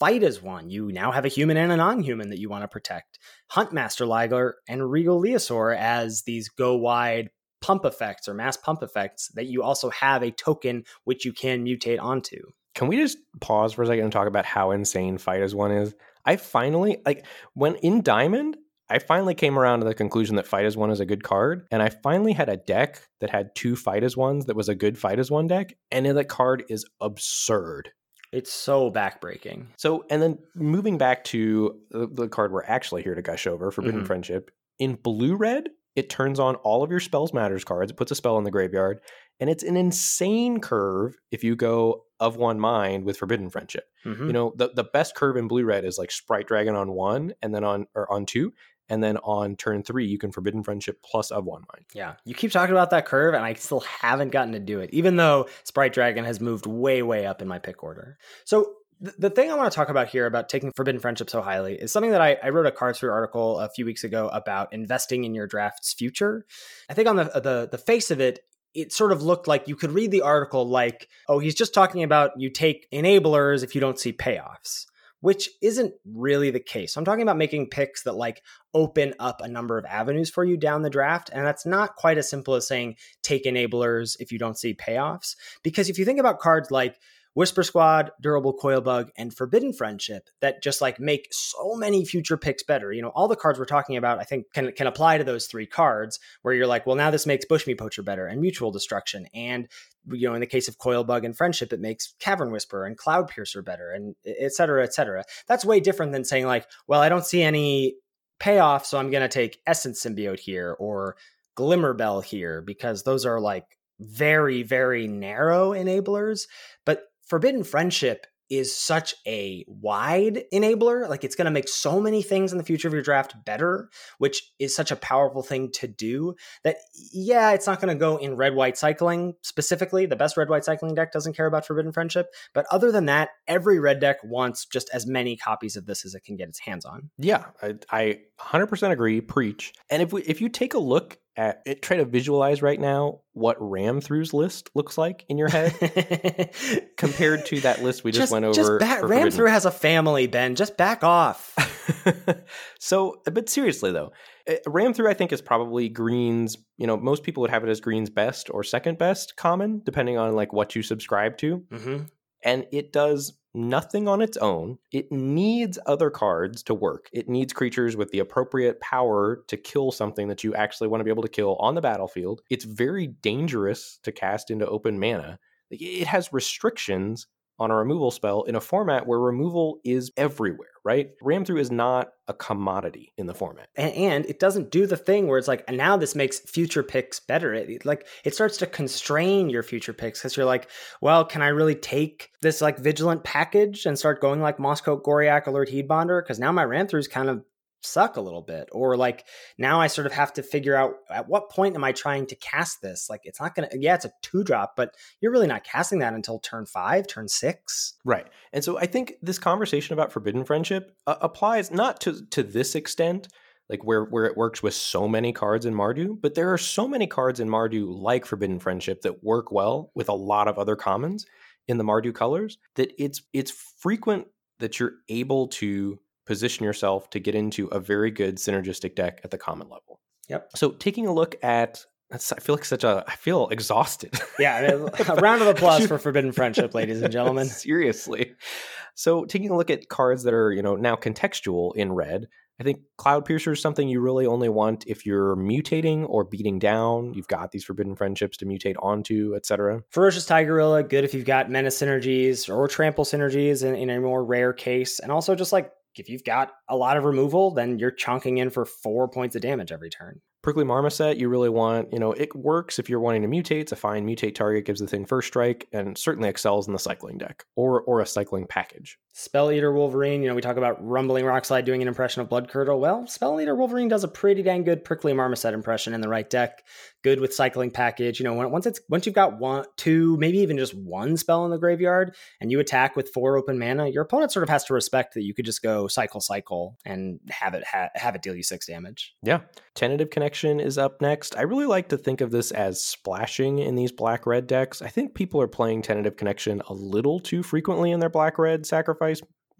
Fight is one. You now have a human and a non-human that you want to protect. Huntmaster Ligler and Regal Leosaur as these go-wide pump effects or mass pump effects that you also have a token which you can mutate onto. Can we just pause for a second and talk about how insane Fight is one is? I finally, when in Diamond, I finally came around to the conclusion that Fight as One is a good card, and I finally had a deck that had 2 Fight as Ones that was a good Fight as One deck, and that card is absurd. It's so backbreaking. So, and then moving back to the card we're actually here to gush over, Forbidden Friendship, in blue-red, it turns on all of your Spells Matters cards, it puts a spell in the graveyard, and it's an insane curve if you go of one mind with Forbidden Friendship. Mm-hmm. The best curve in blue-red is Sprite Dragon on 1 and then on 2. And then on turn 3, you can Forbidden Friendship plus of one mind. Yeah, you keep talking about that curve, and I still haven't gotten to do it, even though Sprite Dragon has moved way, way up in my pick order. So the thing I want to talk about here about taking Forbidden Friendship so highly is something that I wrote a Cards Through article a few weeks ago about investing in your draft's future. I think on the face of it, it sort of looked like you could read the article oh, he's just talking about you take enablers if you don't see payoffs, which isn't really the case. I'm talking about making picks that open up a number of avenues for you down the draft. And that's not quite as simple as saying take enablers if you don't see payoffs. Because if you think about cards like Whisper Squad, Durable Coilbug, and Forbidden Friendship that just make so many future picks better. All the cards we're talking about, I think, can apply to those 3 cards where you're well, now this makes Bushmeat Poacher better and Mutual Destruction. And, in the case of Coilbug and Friendship, it makes Cavern Whisperer and Cloudpiercer better and et cetera, et cetera. That's way different than saying well, I don't see any payoff, so I'm going to take Essence Symbiote here or Glimmer Bell here because those are very, very narrow enablers. But Forbidden Friendship is such a wide enabler. Like, it's going to make so many things in the future of your draft better, which is such a powerful thing to do that, yeah, it's not going to go in red-white cycling specifically. The best red-white cycling deck doesn't care about Forbidden Friendship. But other than that, every red deck wants just as many copies of this as it can get its hands on. Yeah, I 100% agree. Preach. And if you take a look at it, try to visualize right now what Ram-Through's list looks like in your head compared to that list we just went over. Ram-Through has a family, Ben. Just back off. So, but seriously though, Ram-Through I think is probably Green's, you know, most people would have it as Green's best or second best common, depending on like what you subscribe to. Mm-hmm. And it does nothing on its own. It needs other cards to work. It needs creatures with the appropriate power to kill something that you actually want to be able to kill on the battlefield. It's very dangerous to cast into open mana. It has restrictions on a removal spell in a format where removal is everywhere, right? Ram-Through is not a commodity in the format. And it doesn't do the thing where it's like, now this makes future picks better. It starts to constrain your future picks because you're like, well, can I really take this like Vigilant package and start going like Mosscoat, Goryak, Alert Heedbonder? Because now my Ram-Throughs kind of suck a little bit, or like now I sort of have to figure out at what point am I trying to cast this. Like, it's not gonna, yeah, it's a 2-drop, but you're really not casting that until turn 5, turn 6, right? And so I think this conversation about Forbidden Friendship applies not to this extent, like where it works with so many cards in Mardu, but there are so many cards in Mardu like Forbidden Friendship that work well with a lot of other commons in the Mardu colors that it's frequent that you're able to position yourself to get into a very good synergistic deck at the common level. Yep. So taking a look at, I feel exhausted. Yeah. A round of applause for Forbidden Friendship, ladies and gentlemen. Seriously. So taking a look at cards that are, you know, now contextual in red, I think Cloud Piercer is something you really only want if you're mutating or beating down. You've got these Forbidden Friendships to mutate onto, etc. Ferocious Tigerilla, good if you've got Menace synergies or Trample synergies in a more rare case. And also just like, if you've got a lot of removal, then you're chunking in for 4 points of damage every turn. Prickly Marmoset, you really want, you know, it works if you're wanting to mutate. It's a fine mutate target, gives the thing first strike, and certainly excels in the cycling deck or a cycling package. Spell Eater Wolverine, you know, we talk about Rumbling Rockslide doing an impression of Bloodcurdle. Well, Spell Eater Wolverine does a pretty dang good Prickly Marmoset impression in the right deck. Good with cycling package. You know, once you've got 1, 2, maybe even just one spell in the graveyard, and you attack with 4 open mana, your opponent sort of has to respect that you could just go cycle and have it deal you 6 damage. Yeah, Tentative Connection is up next. I really like to think of this as splashing in these black-red decks. I think people are playing Tentative Connection a little too frequently in their black-red Sacrifice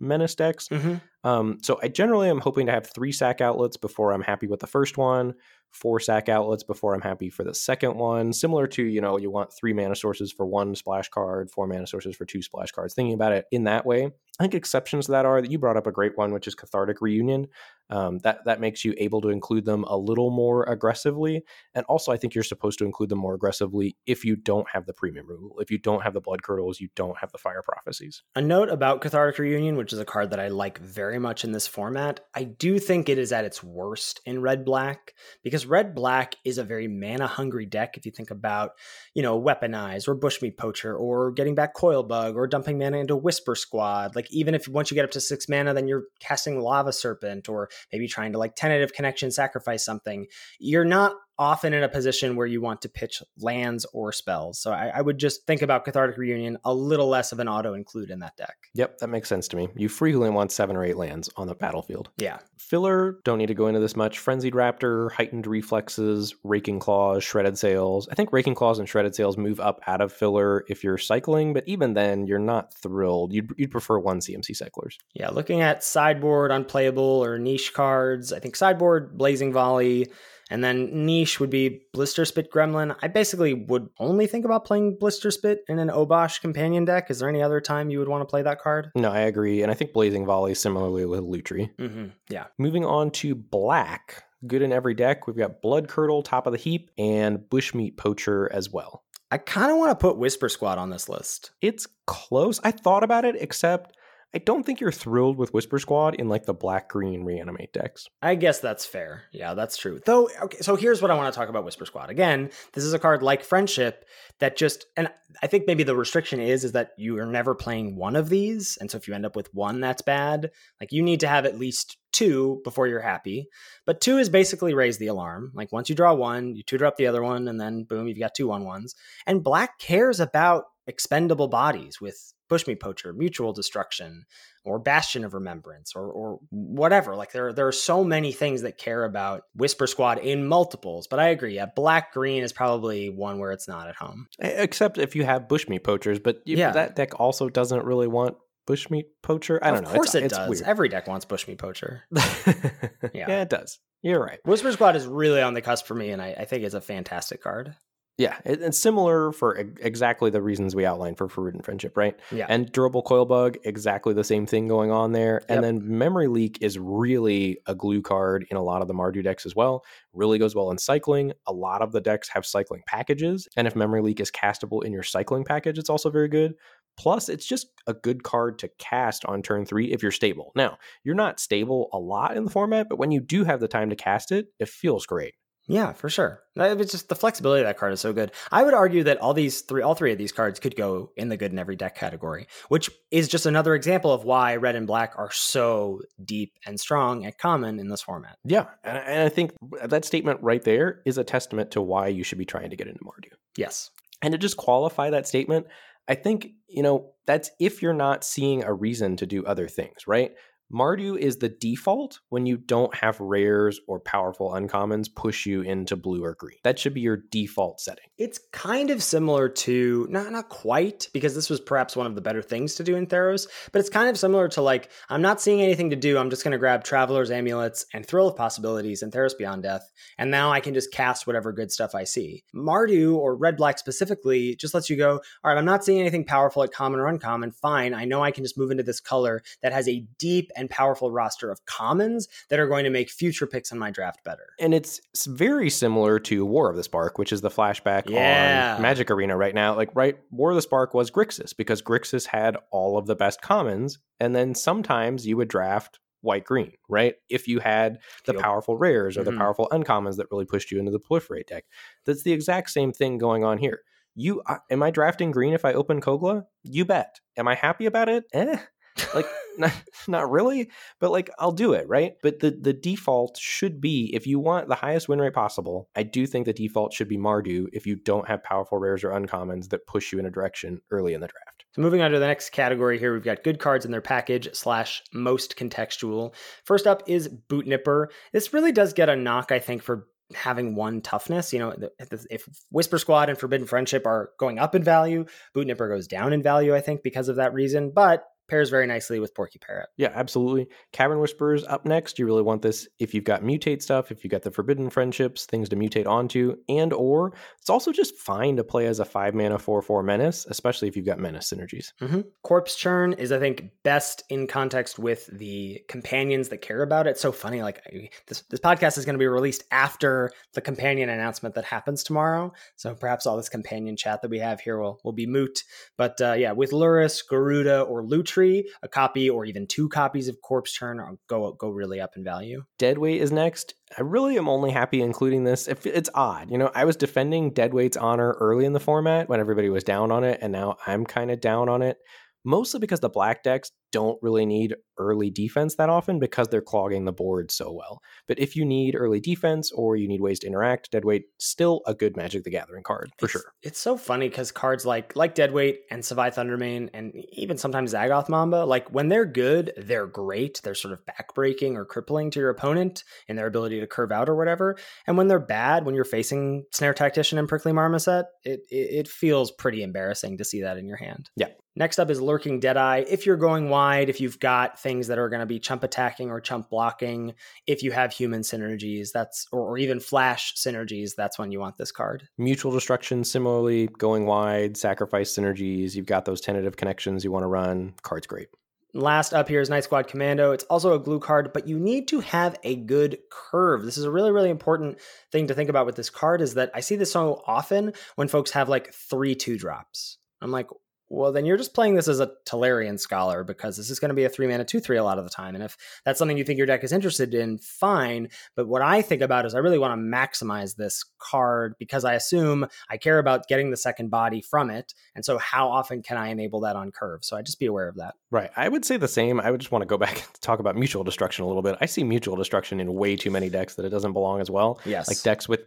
Menace decks. Mm-hmm. So I generally am hoping to have 3 sack outlets before I'm happy with the first one, 4 sack outlets before I'm happy for the second one. Similar to, you know, you want 3 mana sources for 1 splash card, 4 mana sources for 2 splash cards. Thinking about it in that way, I think exceptions to that are that you brought up a great one, which is Cathartic Reunion. That makes you able to include them a little more aggressively. And also, I think you're supposed to include them more aggressively if you don't have the premium removal, if you don't have the Bloodcurdles, you don't have the Fire Prophecies. A note about Cathartic Reunion, which is a card that I like very much in this format. I do think it is at its worst in red-black, because red-black is a very mana-hungry deck. If you think about, you know, Weaponize or Bushmeat Poacher or getting back Coilbug or dumping mana into Whisper Squad, like even if once you get up to 6 mana, then you're casting Lava Serpent or maybe trying to like Tentative Connection, sacrifice something. You're not often in a position where you want to pitch lands or spells. So I would just think about Cathartic Reunion a little less of an auto-include in that deck. Yep, that makes sense to me. You frequently want 7 or 8 lands on the battlefield. Yeah. Filler, don't need to go into this much. Frenzied Raptor, Heightened Reflexes, Raking Claws, Shredded Sails. I think Raking Claws and Shredded Sails move up out of filler if you're cycling, but even then, you're not thrilled. You'd prefer 1 CMC cyclers. Yeah, looking at sideboard, unplayable, or niche cards, I think sideboard, Blazing Volley, and then niche would be Blister Spit Gremlin. I basically would only think about playing Blister Spit in an Obosh companion deck. Is there any other time you would want to play that card? No, I agree. And I think Blazing Volley similarly with Lutri. Mm-hmm. Yeah. Moving on to black. Good in every deck. We've got Bloodcurdle, Top of the Heap, and Bushmeat Poacher as well. I kind of want to put Whisper Squad on this list. It's close. I thought about it, except I don't think you're thrilled with Whisper Squad in like the black-green reanimate decks. I guess that's fair. Yeah, that's true. Though, okay, so here's what I want to talk about Whisper Squad. Again, this is a card like Friendship that just, and I think maybe the restriction is that you are never playing one of these. And so if you end up with one, that's bad. Like you need to have at least two before you're happy. But two is basically raise the alarm. Like once you draw one, you tutor up the other one, and then boom, you've got 2/1/1s. And black cares about expendable bodies with Push Me Poacher, Mutual Destruction, or Bastion of Remembrance, or whatever. Like there are so many things that care about Whisper Squad in multiples, but I agree. Yeah, black green is probably one where it's not at home. Except if you have Bush Me Poachers, but yeah, that deck also doesn't really want Bushmeat Poacher? I don't know. Of course it does. Weird. Every deck wants Bushmeat Poacher. Yeah, it does. You're right. Whisper Squad is really on the cusp for me, and I think it's a fantastic card. Yeah, and similar for exactly the reasons we outlined for Forbidden Friendship, right? Yeah. And Durable Coil Bug, exactly the same thing going on there. Yep. And then Memory Leak is really a glue card in a lot of the Mardu decks as well. Really goes well in cycling. A lot of the decks have cycling packages. And if Memory Leak is castable in your cycling package, it's also very good. Plus, it's just a good card to cast on turn 3 if you're stable. Now, you're not stable a lot in the format, but when you do have the time to cast it, it feels great. Yeah, for sure. It's just the flexibility of that card is so good. I would argue that all three of these cards could go in the good in every deck category, which is just another example of why red and black are so deep and strong and common in this format. Yeah, and I think that statement right there is a testament to why you should be trying to get into Mardu. Yes. And to just qualify that statement, I think, that's if you're not seeing a reason to do other things, right? Mardu is the default when you don't have rares or powerful uncommons push you into blue or green. That should be your default setting. It's kind of similar to, not quite, because this was perhaps one of the better things to do in Theros, but it's kind of similar to like, I'm not seeing anything to do, I'm just going to grab Traveler's Amulets and Thrill of Possibilities and Theros Beyond Death, and now I can just cast whatever good stuff I see. Mardu, or Red-Black specifically, just lets you go, all right, I'm not seeing anything powerful at common or uncommon, fine, I know I can just move into this color that has a deep and powerful roster of commons that are going to make future picks in my draft better. And it's very similar to War of the Spark, which is the flashback on Magic Arena right now. Like, right, War of the Spark was Grixis because Grixis had all of the best commons, and then sometimes you would draft white-green, right? If you had the powerful rares or the powerful uncommons that really pushed you into the proliferate deck. That's the exact same thing going on here. Am I drafting green if I open Kogla? You bet. Am I happy about it? Like, not really, but like, I'll do it, right? But the default should be, if you want the highest win rate possible, I do think the default should be Mardu if you don't have powerful rares or uncommons that push you in a direction early in the draft. So moving on to the next category here, we've got good cards in their package / most contextual. First up is Boot Nipper. This really does get a knock, I think, for having one toughness. If Whisper Squad and Forbidden Friendship are going up in value, Boot Nipper goes down in value, I think, because of that reason. But pairs very nicely with Porky Parrot. Yeah, absolutely. Cavern Whisperer's up next. You really want this if you've got mutate stuff, if you've got the Forbidden Friendships, things to mutate onto, and or it's also just fine to play as a 5-mana 4/4 Menace, especially if you've got Menace synergies. Corpse Churn is, I think, best in context with the companions that care about it. It's so funny, like this podcast is going to be released after the companion announcement that happens tomorrow, so perhaps all this companion chat that we have here will be moot. But with Luris, Garuda, or Lutra, a copy or even two copies of Corpse Churn go really up in value. Deadweight is next. I really am only happy including this. It's odd. I was defending Deadweight's honor early in the format when everybody was down on it, and now I'm kind of down on it. Mostly because the black decks don't really need early defense that often because they're clogging the board so well. But if you need early defense or you need ways to interact, Deadweight, still a good Magic the Gathering card, for sure. It's so funny because cards like Deadweight and Savai Thundermane and even sometimes Zagoth Mamba, like when they're good, they're great. They're sort of backbreaking or crippling to your opponent in their ability to curve out or whatever. And when they're bad, when you're facing Snare Tactician and Prickly Marmoset, it feels pretty embarrassing to see that in your hand. Yeah. Next up is Lurking Deadeye. If you're going wide, if you've got things that are going to be chump attacking or chump blocking, if you have human synergies, or even flash synergies, that's when you want this card. Mutual Destruction, similarly, going wide, sacrifice synergies, you've got those tentative connections you want to run, card's great. Last up here is Night Squad Commando. It's also a glue card, but you need to have a good curve. This is a really, really important thing to think about with this card, is that I see this so often when folks have like 3 2-drops. I'm like, well, then you're just playing this as a Talarian Scholar, because this is going to be a 3-mana 2/3 a lot of the time. And if that's something you think your deck is interested in, fine. But what I think about is I really want to maximize this card, because I assume I care about getting the second body from it. And so how often can I enable that on curve? So I'd just be aware of that. Right. I would say the same. I would just want to go back and talk about mutual destruction a little bit. I see mutual destruction in way too many decks that it doesn't belong as well. Yes. Like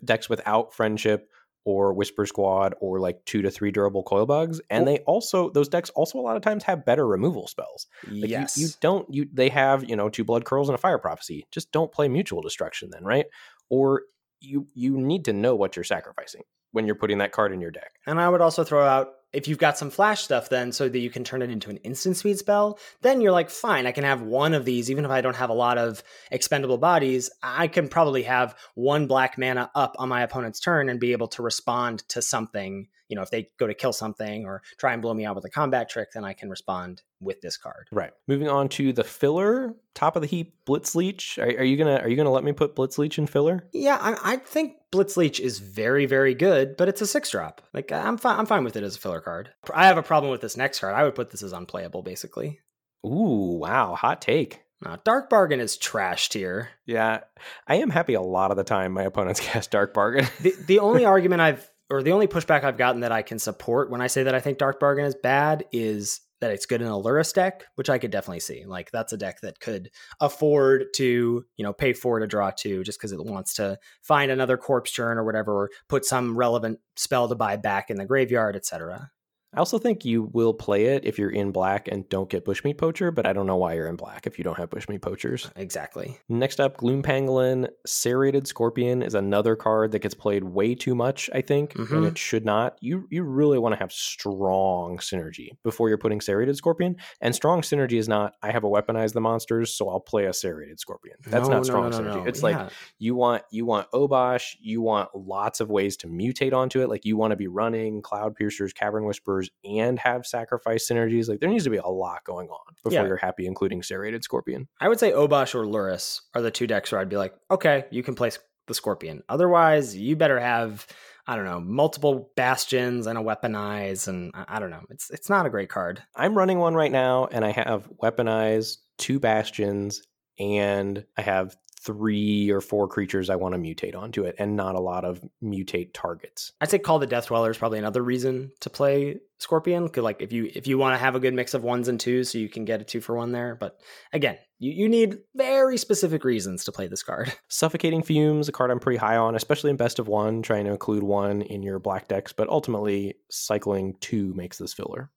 decks without friendship, or Whisper Squad, or like 2 to 3 durable coil bugs. And they also, those decks also a lot of times have better removal spells. Like yes. They have, 2 blood curls and a fire prophecy. Just don't play mutual destruction then, right? Or you need to know what you're sacrificing when you're putting that card in your deck. And I would also throw out, if you've got some flash stuff then, so that you can turn it into an instant speed spell, then you're like, fine, I can have one of these. Even if I don't have a lot of expendable bodies, I can probably have 1 black mana up on my opponent's turn and be able to respond to something. If they go to kill something or try and blow me out with a combat trick, then I can respond with this card. Right. Moving on to the filler, top of the heap, Blitzleech. Are you gonna let me put Blitzleech in filler? Yeah, I think Blitzleech is very, very good, but it's a 6-drop. Like I'm fine with it as a filler card. I have a problem with this next card. I would put this as unplayable, basically. Ooh, wow, hot take. No, Dark Bargain is trashed here. Yeah, I am happy a lot of the time my opponents cast Dark Bargain. The only argument the only pushback I've gotten that I can support when I say that I think Dark Bargain is bad is that it's good in a Lurrus deck, which I could definitely see. Like, that's a deck that could afford to, pay 4 to draw 2 just because it wants to find another Corpse Churn or whatever, or put some relevant spell to buy back in the graveyard, etc. I also think you will play it if you're in black and don't get Bushmeat Poacher, but I don't know why you're in black if you don't have Bushmeat Poachers. Exactly. Next up, Gloom Pangolin. Serrated Scorpion is another card that gets played way too much, I think, and it should not. You really want to have strong synergy before you're putting Serrated Scorpion, and strong synergy is not, I have a weaponized the monsters, so I'll play a Serrated Scorpion. That's not strong synergy. It's like you want Obosh, you want lots of ways to mutate onto it. Like you want to be running Cloud Piercers, Cavern Whisperers, and have sacrifice synergies. Like there needs to be a lot going on before you're happy including Serrated Scorpion. I would say Obosh or Lurrus are the 2 decks where I'd be like, okay, you can play the Scorpion. Otherwise, you better have, I don't know, multiple Bastions and a Weaponize, and I don't know. It's not a great card. I'm running one right now, and I have Weaponize, 2 Bastions, and I have 3 or 4 creatures I want to mutate onto it, and not a lot of mutate targets. I'd say Call the Death Dweller is probably another reason to play Scorpion. Like if you want to have a good mix of 1s and 2s, so you can get a 2-for-1 there. But again, you need very specific reasons to play this card. Suffocating Fumes, a card I'm pretty high on, especially in best of 1, trying to include 1 in your black decks, but ultimately cycling 2 makes this filler.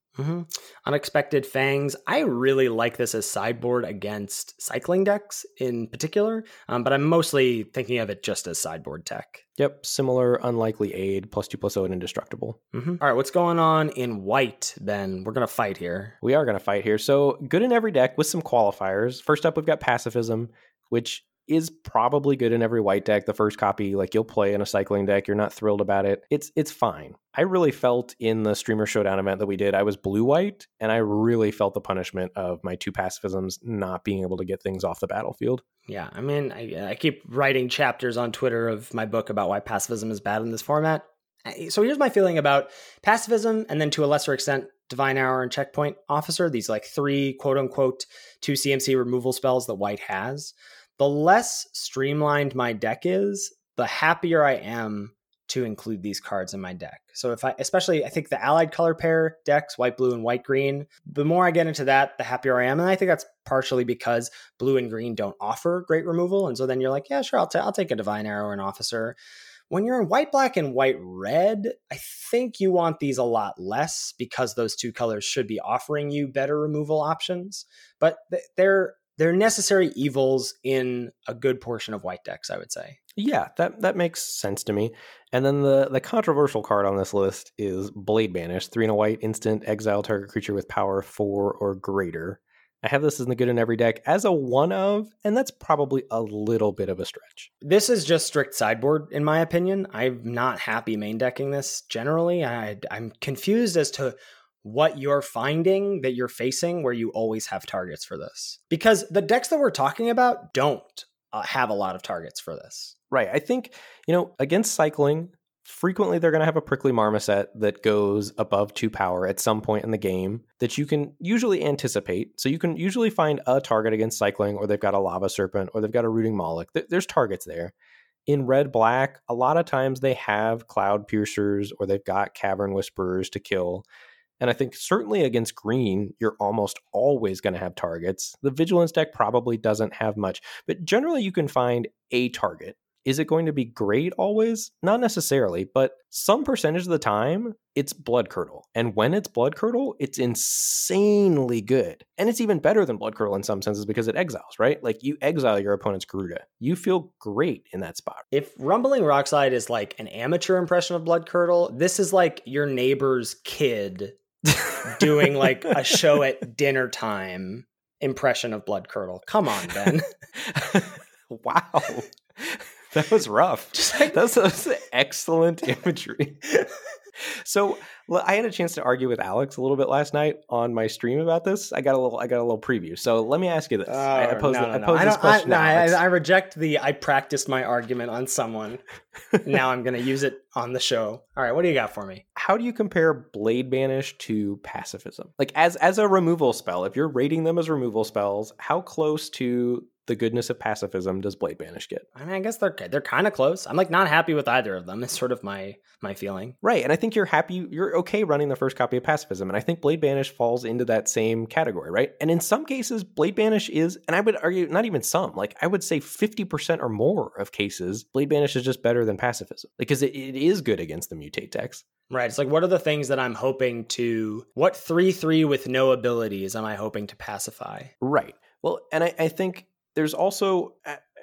Unexpected Fangs. I really like this as sideboard against cycling decks in particular, but I'm mostly thinking of it just as sideboard tech. Yep, similar. Unlikely Aid, +2/+0 and indestructible. All right, what's going on in white, Ben? We're going to fight here. We are going to fight here. So good in every deck with some qualifiers. First up, we've got Pacifism, which is probably good in every white deck. The first copy, like you'll play in a cycling deck, you're not thrilled about it. It's fine. I really felt in the Streamer Showdown event that we did, I was blue-white, and I really felt the punishment of my 2 Pacifisms not being able to get things off the battlefield. Yeah, I mean, I keep writing chapters on Twitter of my book about why pacifism is bad in this format. So here's my feeling about pacifism, and then to a lesser extent, Divine Hour and Checkpoint Officer, these like 3 quote-unquote 2 CMC removal spells that white has. The less streamlined my deck is, the happier I am to include these cards in my deck. So especially I think the allied color pair decks, white, blue, and white, green, the more I get into that, the happier I am. And I think that's partially because blue and green don't offer great removal. And so then you're like, yeah, sure, I'll take a Divine Arrow and Officer. When you're in white, black, and white, red, I think you want these a lot less because those 2 colors should be offering you better removal options. But they're necessary evils in a good portion of white decks, I would say. Yeah, that makes sense to me. And then the controversial card on this list is Blade Banish, 3 and a white, instant, exile target creature with power 4 or greater. I have this in the good in every deck as a 1-of, and that's probably a little bit of a stretch. This is just strict sideboard, in my opinion. I'm not happy main decking this generally. I'm confused as to what you're finding that you're facing where you always have targets for this. Because the decks that we're talking about don't have a lot of targets for this. Right. I think, against cycling, frequently they're going to have a prickly marmoset that goes above 2 power at some point in the game that you can usually anticipate. So you can usually find a target against cycling, or they've got a lava serpent, or they've got a rooting Moloch. There's targets there. In red black, a lot of times they have cloud piercers or they've got cavern whisperers to kill. And I think certainly against green, you're almost always going to have targets. The vigilance deck probably doesn't have much, but generally you can find a target. Is it going to be great always? Not necessarily, but some percentage of the time, it's Blood Curdle. And when it's Blood Curdle, it's insanely good. And it's even better than Blood Curdle in some senses because it exiles, right? Like you exile your opponent's Garuda. You feel great in that spot. If Rumbling Rockslide is like an amateur impression of Blood Curdle, this is like your neighbor's kid doing like a show at dinner time impression of Blood Curdle. Come on, Ben. Wow. That was rough. That's excellent imagery. So I had a chance to argue with Alex a little bit last night on my stream about this. I got a little preview. So let me ask you this. I reject the I practiced my argument on someone. Now I'm going to use it on the show. All right, what do you got for me? How do you compare Blade Banish to Pacifism? Like as a removal spell, if you're rating them as removal spells, how close to the goodness of Pacifism does Blade Banish get? I mean, I guess they're kind of close. I'm like not happy with either of them. It's sort of my feeling. Right. And I think you're okay running the first copy of Pacifism. And I think Blade Banish falls into that same category, right? And in some cases, Blade Banish is, and I would argue not even some, like I would say 50% or more of cases, Blade Banish is just better than Pacifism because it is good against the mutate decks. Right. It's like, what are the things that I'm hoping to, what 3/3 with no abilities am I hoping to pacify? Right. Well, and I think there's also,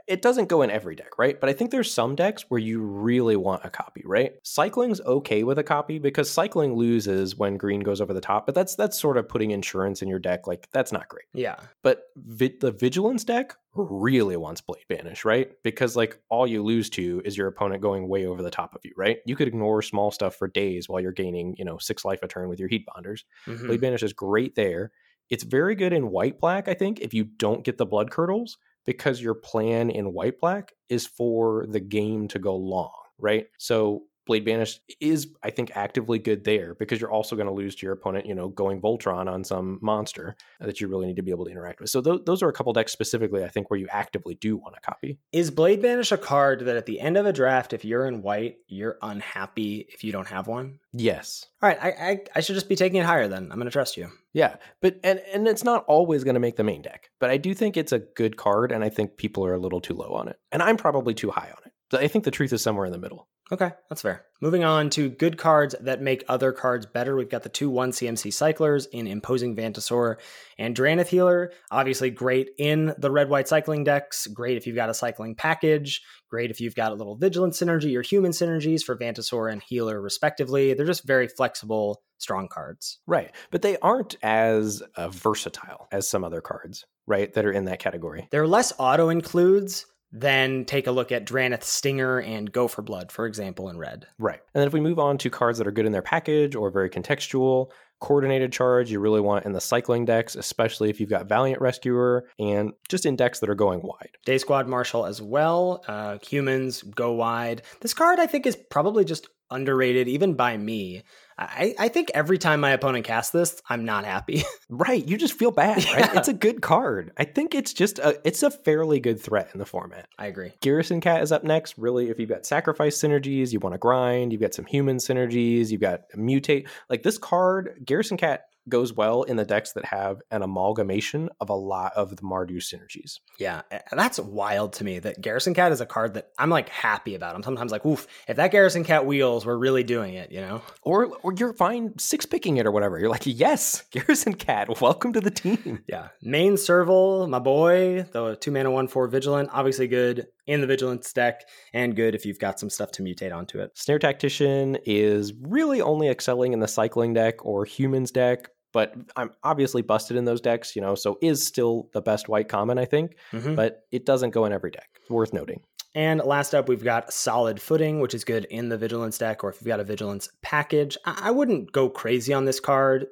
it doesn't go in every deck, right? But I think there's some decks where you really want a copy, right? Cycling's okay with a copy because cycling loses when green goes over the top, but that's sort of putting insurance in your deck. Like, that's not great. Yeah. But the vigilance deck really wants Blade Banish, right? Because like all you lose to is your opponent going way over the top of you, right? You could ignore small stuff for days while you're gaining, 6 life a turn with your Heat Bonders. Mm-hmm. Blade Banish is great there. It's very good in white-black, I think, if you don't get the Blood Curdles, because your plan in white-black is for the game to go long, right? So Blade Banish is, I think, actively good there because you're also going to lose to your opponent, going Voltron on some monster that you really need to be able to interact with. So those are a couple decks specifically, I think, where you actively do want a copy. Is Blade Banish a card that at the end of a draft, if you're in white, you're unhappy if you don't have one? Yes. All right. I should just be taking it higher then. I'm going to trust you. Yeah. But, and it's not always going to make the main deck, but I do think it's a good card. And I think people are a little too low on it. And I'm probably too high on it. I think the truth is somewhere in the middle. Okay, that's fair. Moving on to good cards that make other cards better. We've got the 2/1 CMC Cyclers in Imposing Vantasaur and Dranith Healer. Obviously great in the red-white cycling decks. Great if you've got a cycling package. Great if you've got a little Vigilance synergy or Human synergies for Vantasaur and Healer respectively. They're just very flexible, strong cards. Right, but they aren't as versatile as some other cards, right, that are in that category. They're less auto-includes. Then take a look at Dranith Stinger and Gopher Blood, for example, in red. Right. And then if we move on to cards that are good in their package or very contextual, Coordinated Charge you really want in the cycling decks, especially if you've got Valiant Rescuer and just in decks that are going wide. Day Squad Marshal as well. Humans go wide. This card I think is probably just underrated even by me. I think every time my opponent casts this, I'm not happy. Right. You just feel bad, right? Yeah. It's a good card. I think it's just a fairly good threat in the format. I agree. Garrison Cat is up next. Really, if you've got sacrifice synergies, you want to grind, you've got some human synergies, you've got mutate. Like this card, Garrison Cat goes well in the decks that have an amalgamation of a lot of the Mardu synergies. Yeah, that's wild to me that Garrison Cat is a card that I'm like happy about. I'm sometimes like, oof, if that Garrison Cat wheels, we're really doing it, Or you're fine six picking it or whatever. You're like, yes, Garrison Cat, welcome to the team. Yeah, main Serval, my boy, the 2 mana 1/4 Vigilant, obviously good in the Vigilance deck and good if you've got some stuff to mutate onto it. Snare Tactician is really only excelling in the cycling deck or humans deck, but I'm obviously busted in those decks, so is still the best white common, I think, But it doesn't go in every deck. It's worth noting. And last up, we've got Solid Footing, which is good in the Vigilance deck, or if you've got a Vigilance package. I wouldn't go crazy on this card.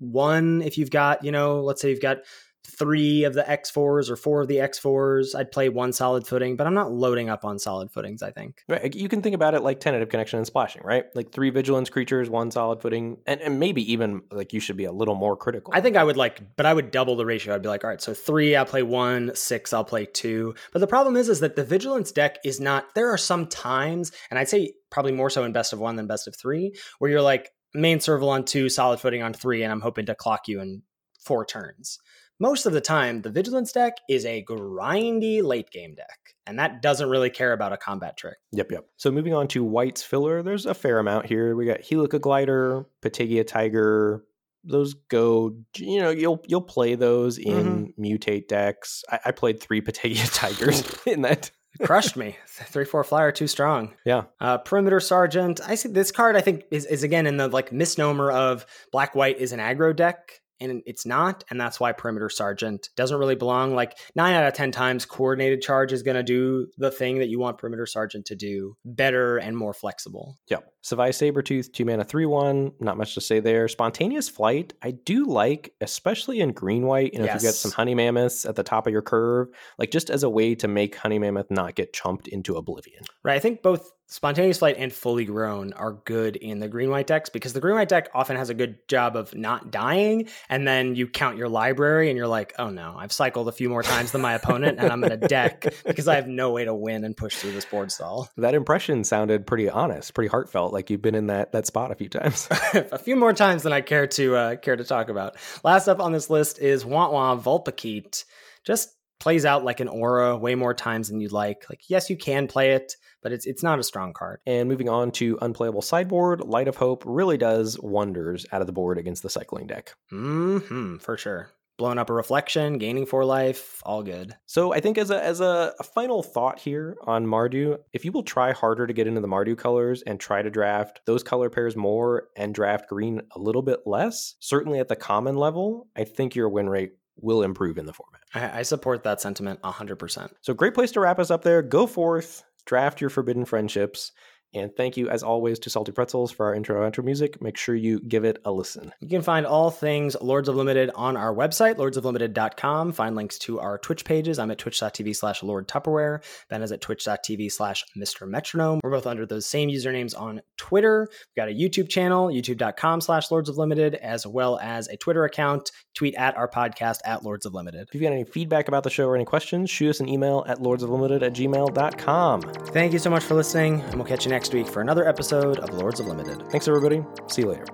One, if you've got, let's say you've got three of the X4s or four of the X4s, I'd play one solid footing, but I'm not loading up on solid footings, I think. Right. You can think about it like tentative connection and splashing, right? Like three vigilance creatures, one solid footing, and maybe even like you should be a little more critical. I think I would but I would double the ratio. I'd be like, all right, so three, I'll play one, six, I'll play two. But the problem is that the vigilance deck is not, there are some times, and I'd say probably more so in best of one than best of three, where you're like main serval on two, solid footing on three, and I'm hoping to clock you in four turns. Most of the time, the Vigilance deck is a grindy late-game deck, and that doesn't really care about a combat trick. Yep. So moving on to White's filler, there's a fair amount here. We got Helica Glider, Patagia Tiger. Those go, you'll play those in mutate decks. I played three Patagia Tigers in that. Crushed me. 3/4 flyer, too strong. Yeah. Perimeter Sergeant. I see this card, I think, is again in the misnomer of black-white is an aggro deck. And it's not, and that's why Perimeter Sergeant doesn't really belong. 9 out of 10 times, Coordinated Charge is going to do the thing that you want Perimeter Sergeant to do better and more flexible. Yep. Savai Sabretooth, 2-mana, 3-1. Not much to say there. Spontaneous Flight, I do like, especially in green-white. Yes. If you get some Honey Mammoths at the top of your curve, just as a way to make Honey Mammoth not get chumped into oblivion. Right, I think both Spontaneous Flight and Fully Grown are good in the green-white decks because the green-white deck often has a good job of not dying, and then you count your library and you're like, oh no, I've cycled a few more times than my opponent and I'm in a deck because I have no way to win and push through this board stall. That impression sounded pretty honest, pretty heartfelt. Like you've been in that spot a few times. A few more times than I care to talk about. Last up on this list is Wantwa Vulpikeet. Just plays out like an aura way more times than you'd like. Yes, you can play it, but it's not a strong card. And moving on to unplayable sideboard, Light of Hope really does wonders out of the board against the cycling deck. For sure. Blowing up a reflection, gaining 4 life, all good. So I think as a final thought here on Mardu, if you will try harder to get into the Mardu colors and try to draft those color pairs more and draft green a little bit less, certainly at the common level, I think your win rate will improve in the format. I support that sentiment 100%. So great place to wrap us up there. Go forth, draft your forbidden friendships. And thank you, as always, to Salty Pretzels for our intro and outro music. Make sure you give it a listen. You can find all things Lords of Limited on our website, lordsoflimited.com. Find links to our Twitch pages. I'm at twitch.tv/LordTupperware. Ben is at twitch.tv/MrMetronome. We're both under those same usernames on Twitter. We've got a YouTube channel, youtube.com/Lords of Limited, as well as a Twitter account. Tweet at our podcast at Lords of Limited. If you've got any feedback about the show or any questions, shoot us an email at lordsoflimited@gmail.com. Thank you so much for listening, and we'll catch you next week for another episode of Lords of Limited. Thanks, everybody. See you later.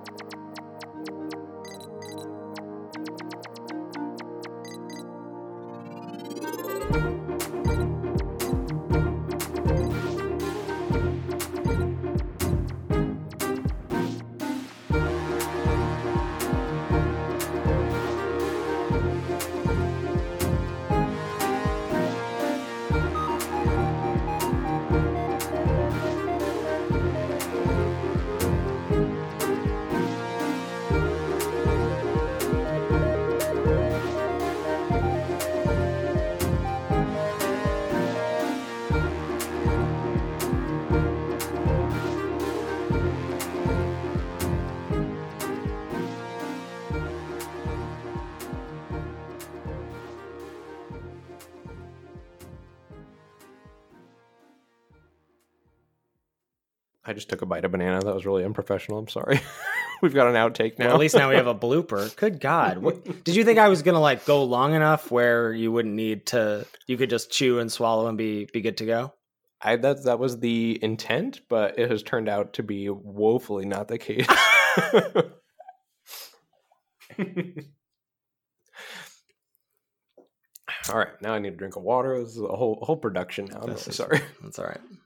I just took a bite of banana. That was really unprofessional. I'm sorry. We've got an outtake now. Well, at least now we have a blooper. Good God. What, did you think I was going to go long enough where you wouldn't need to, you could just chew and swallow and be good to go? That was the intent, but it has turned out to be woefully not the case. All right. Now I need to drink a water. This is a whole production now. I'm really sorry. That's all right.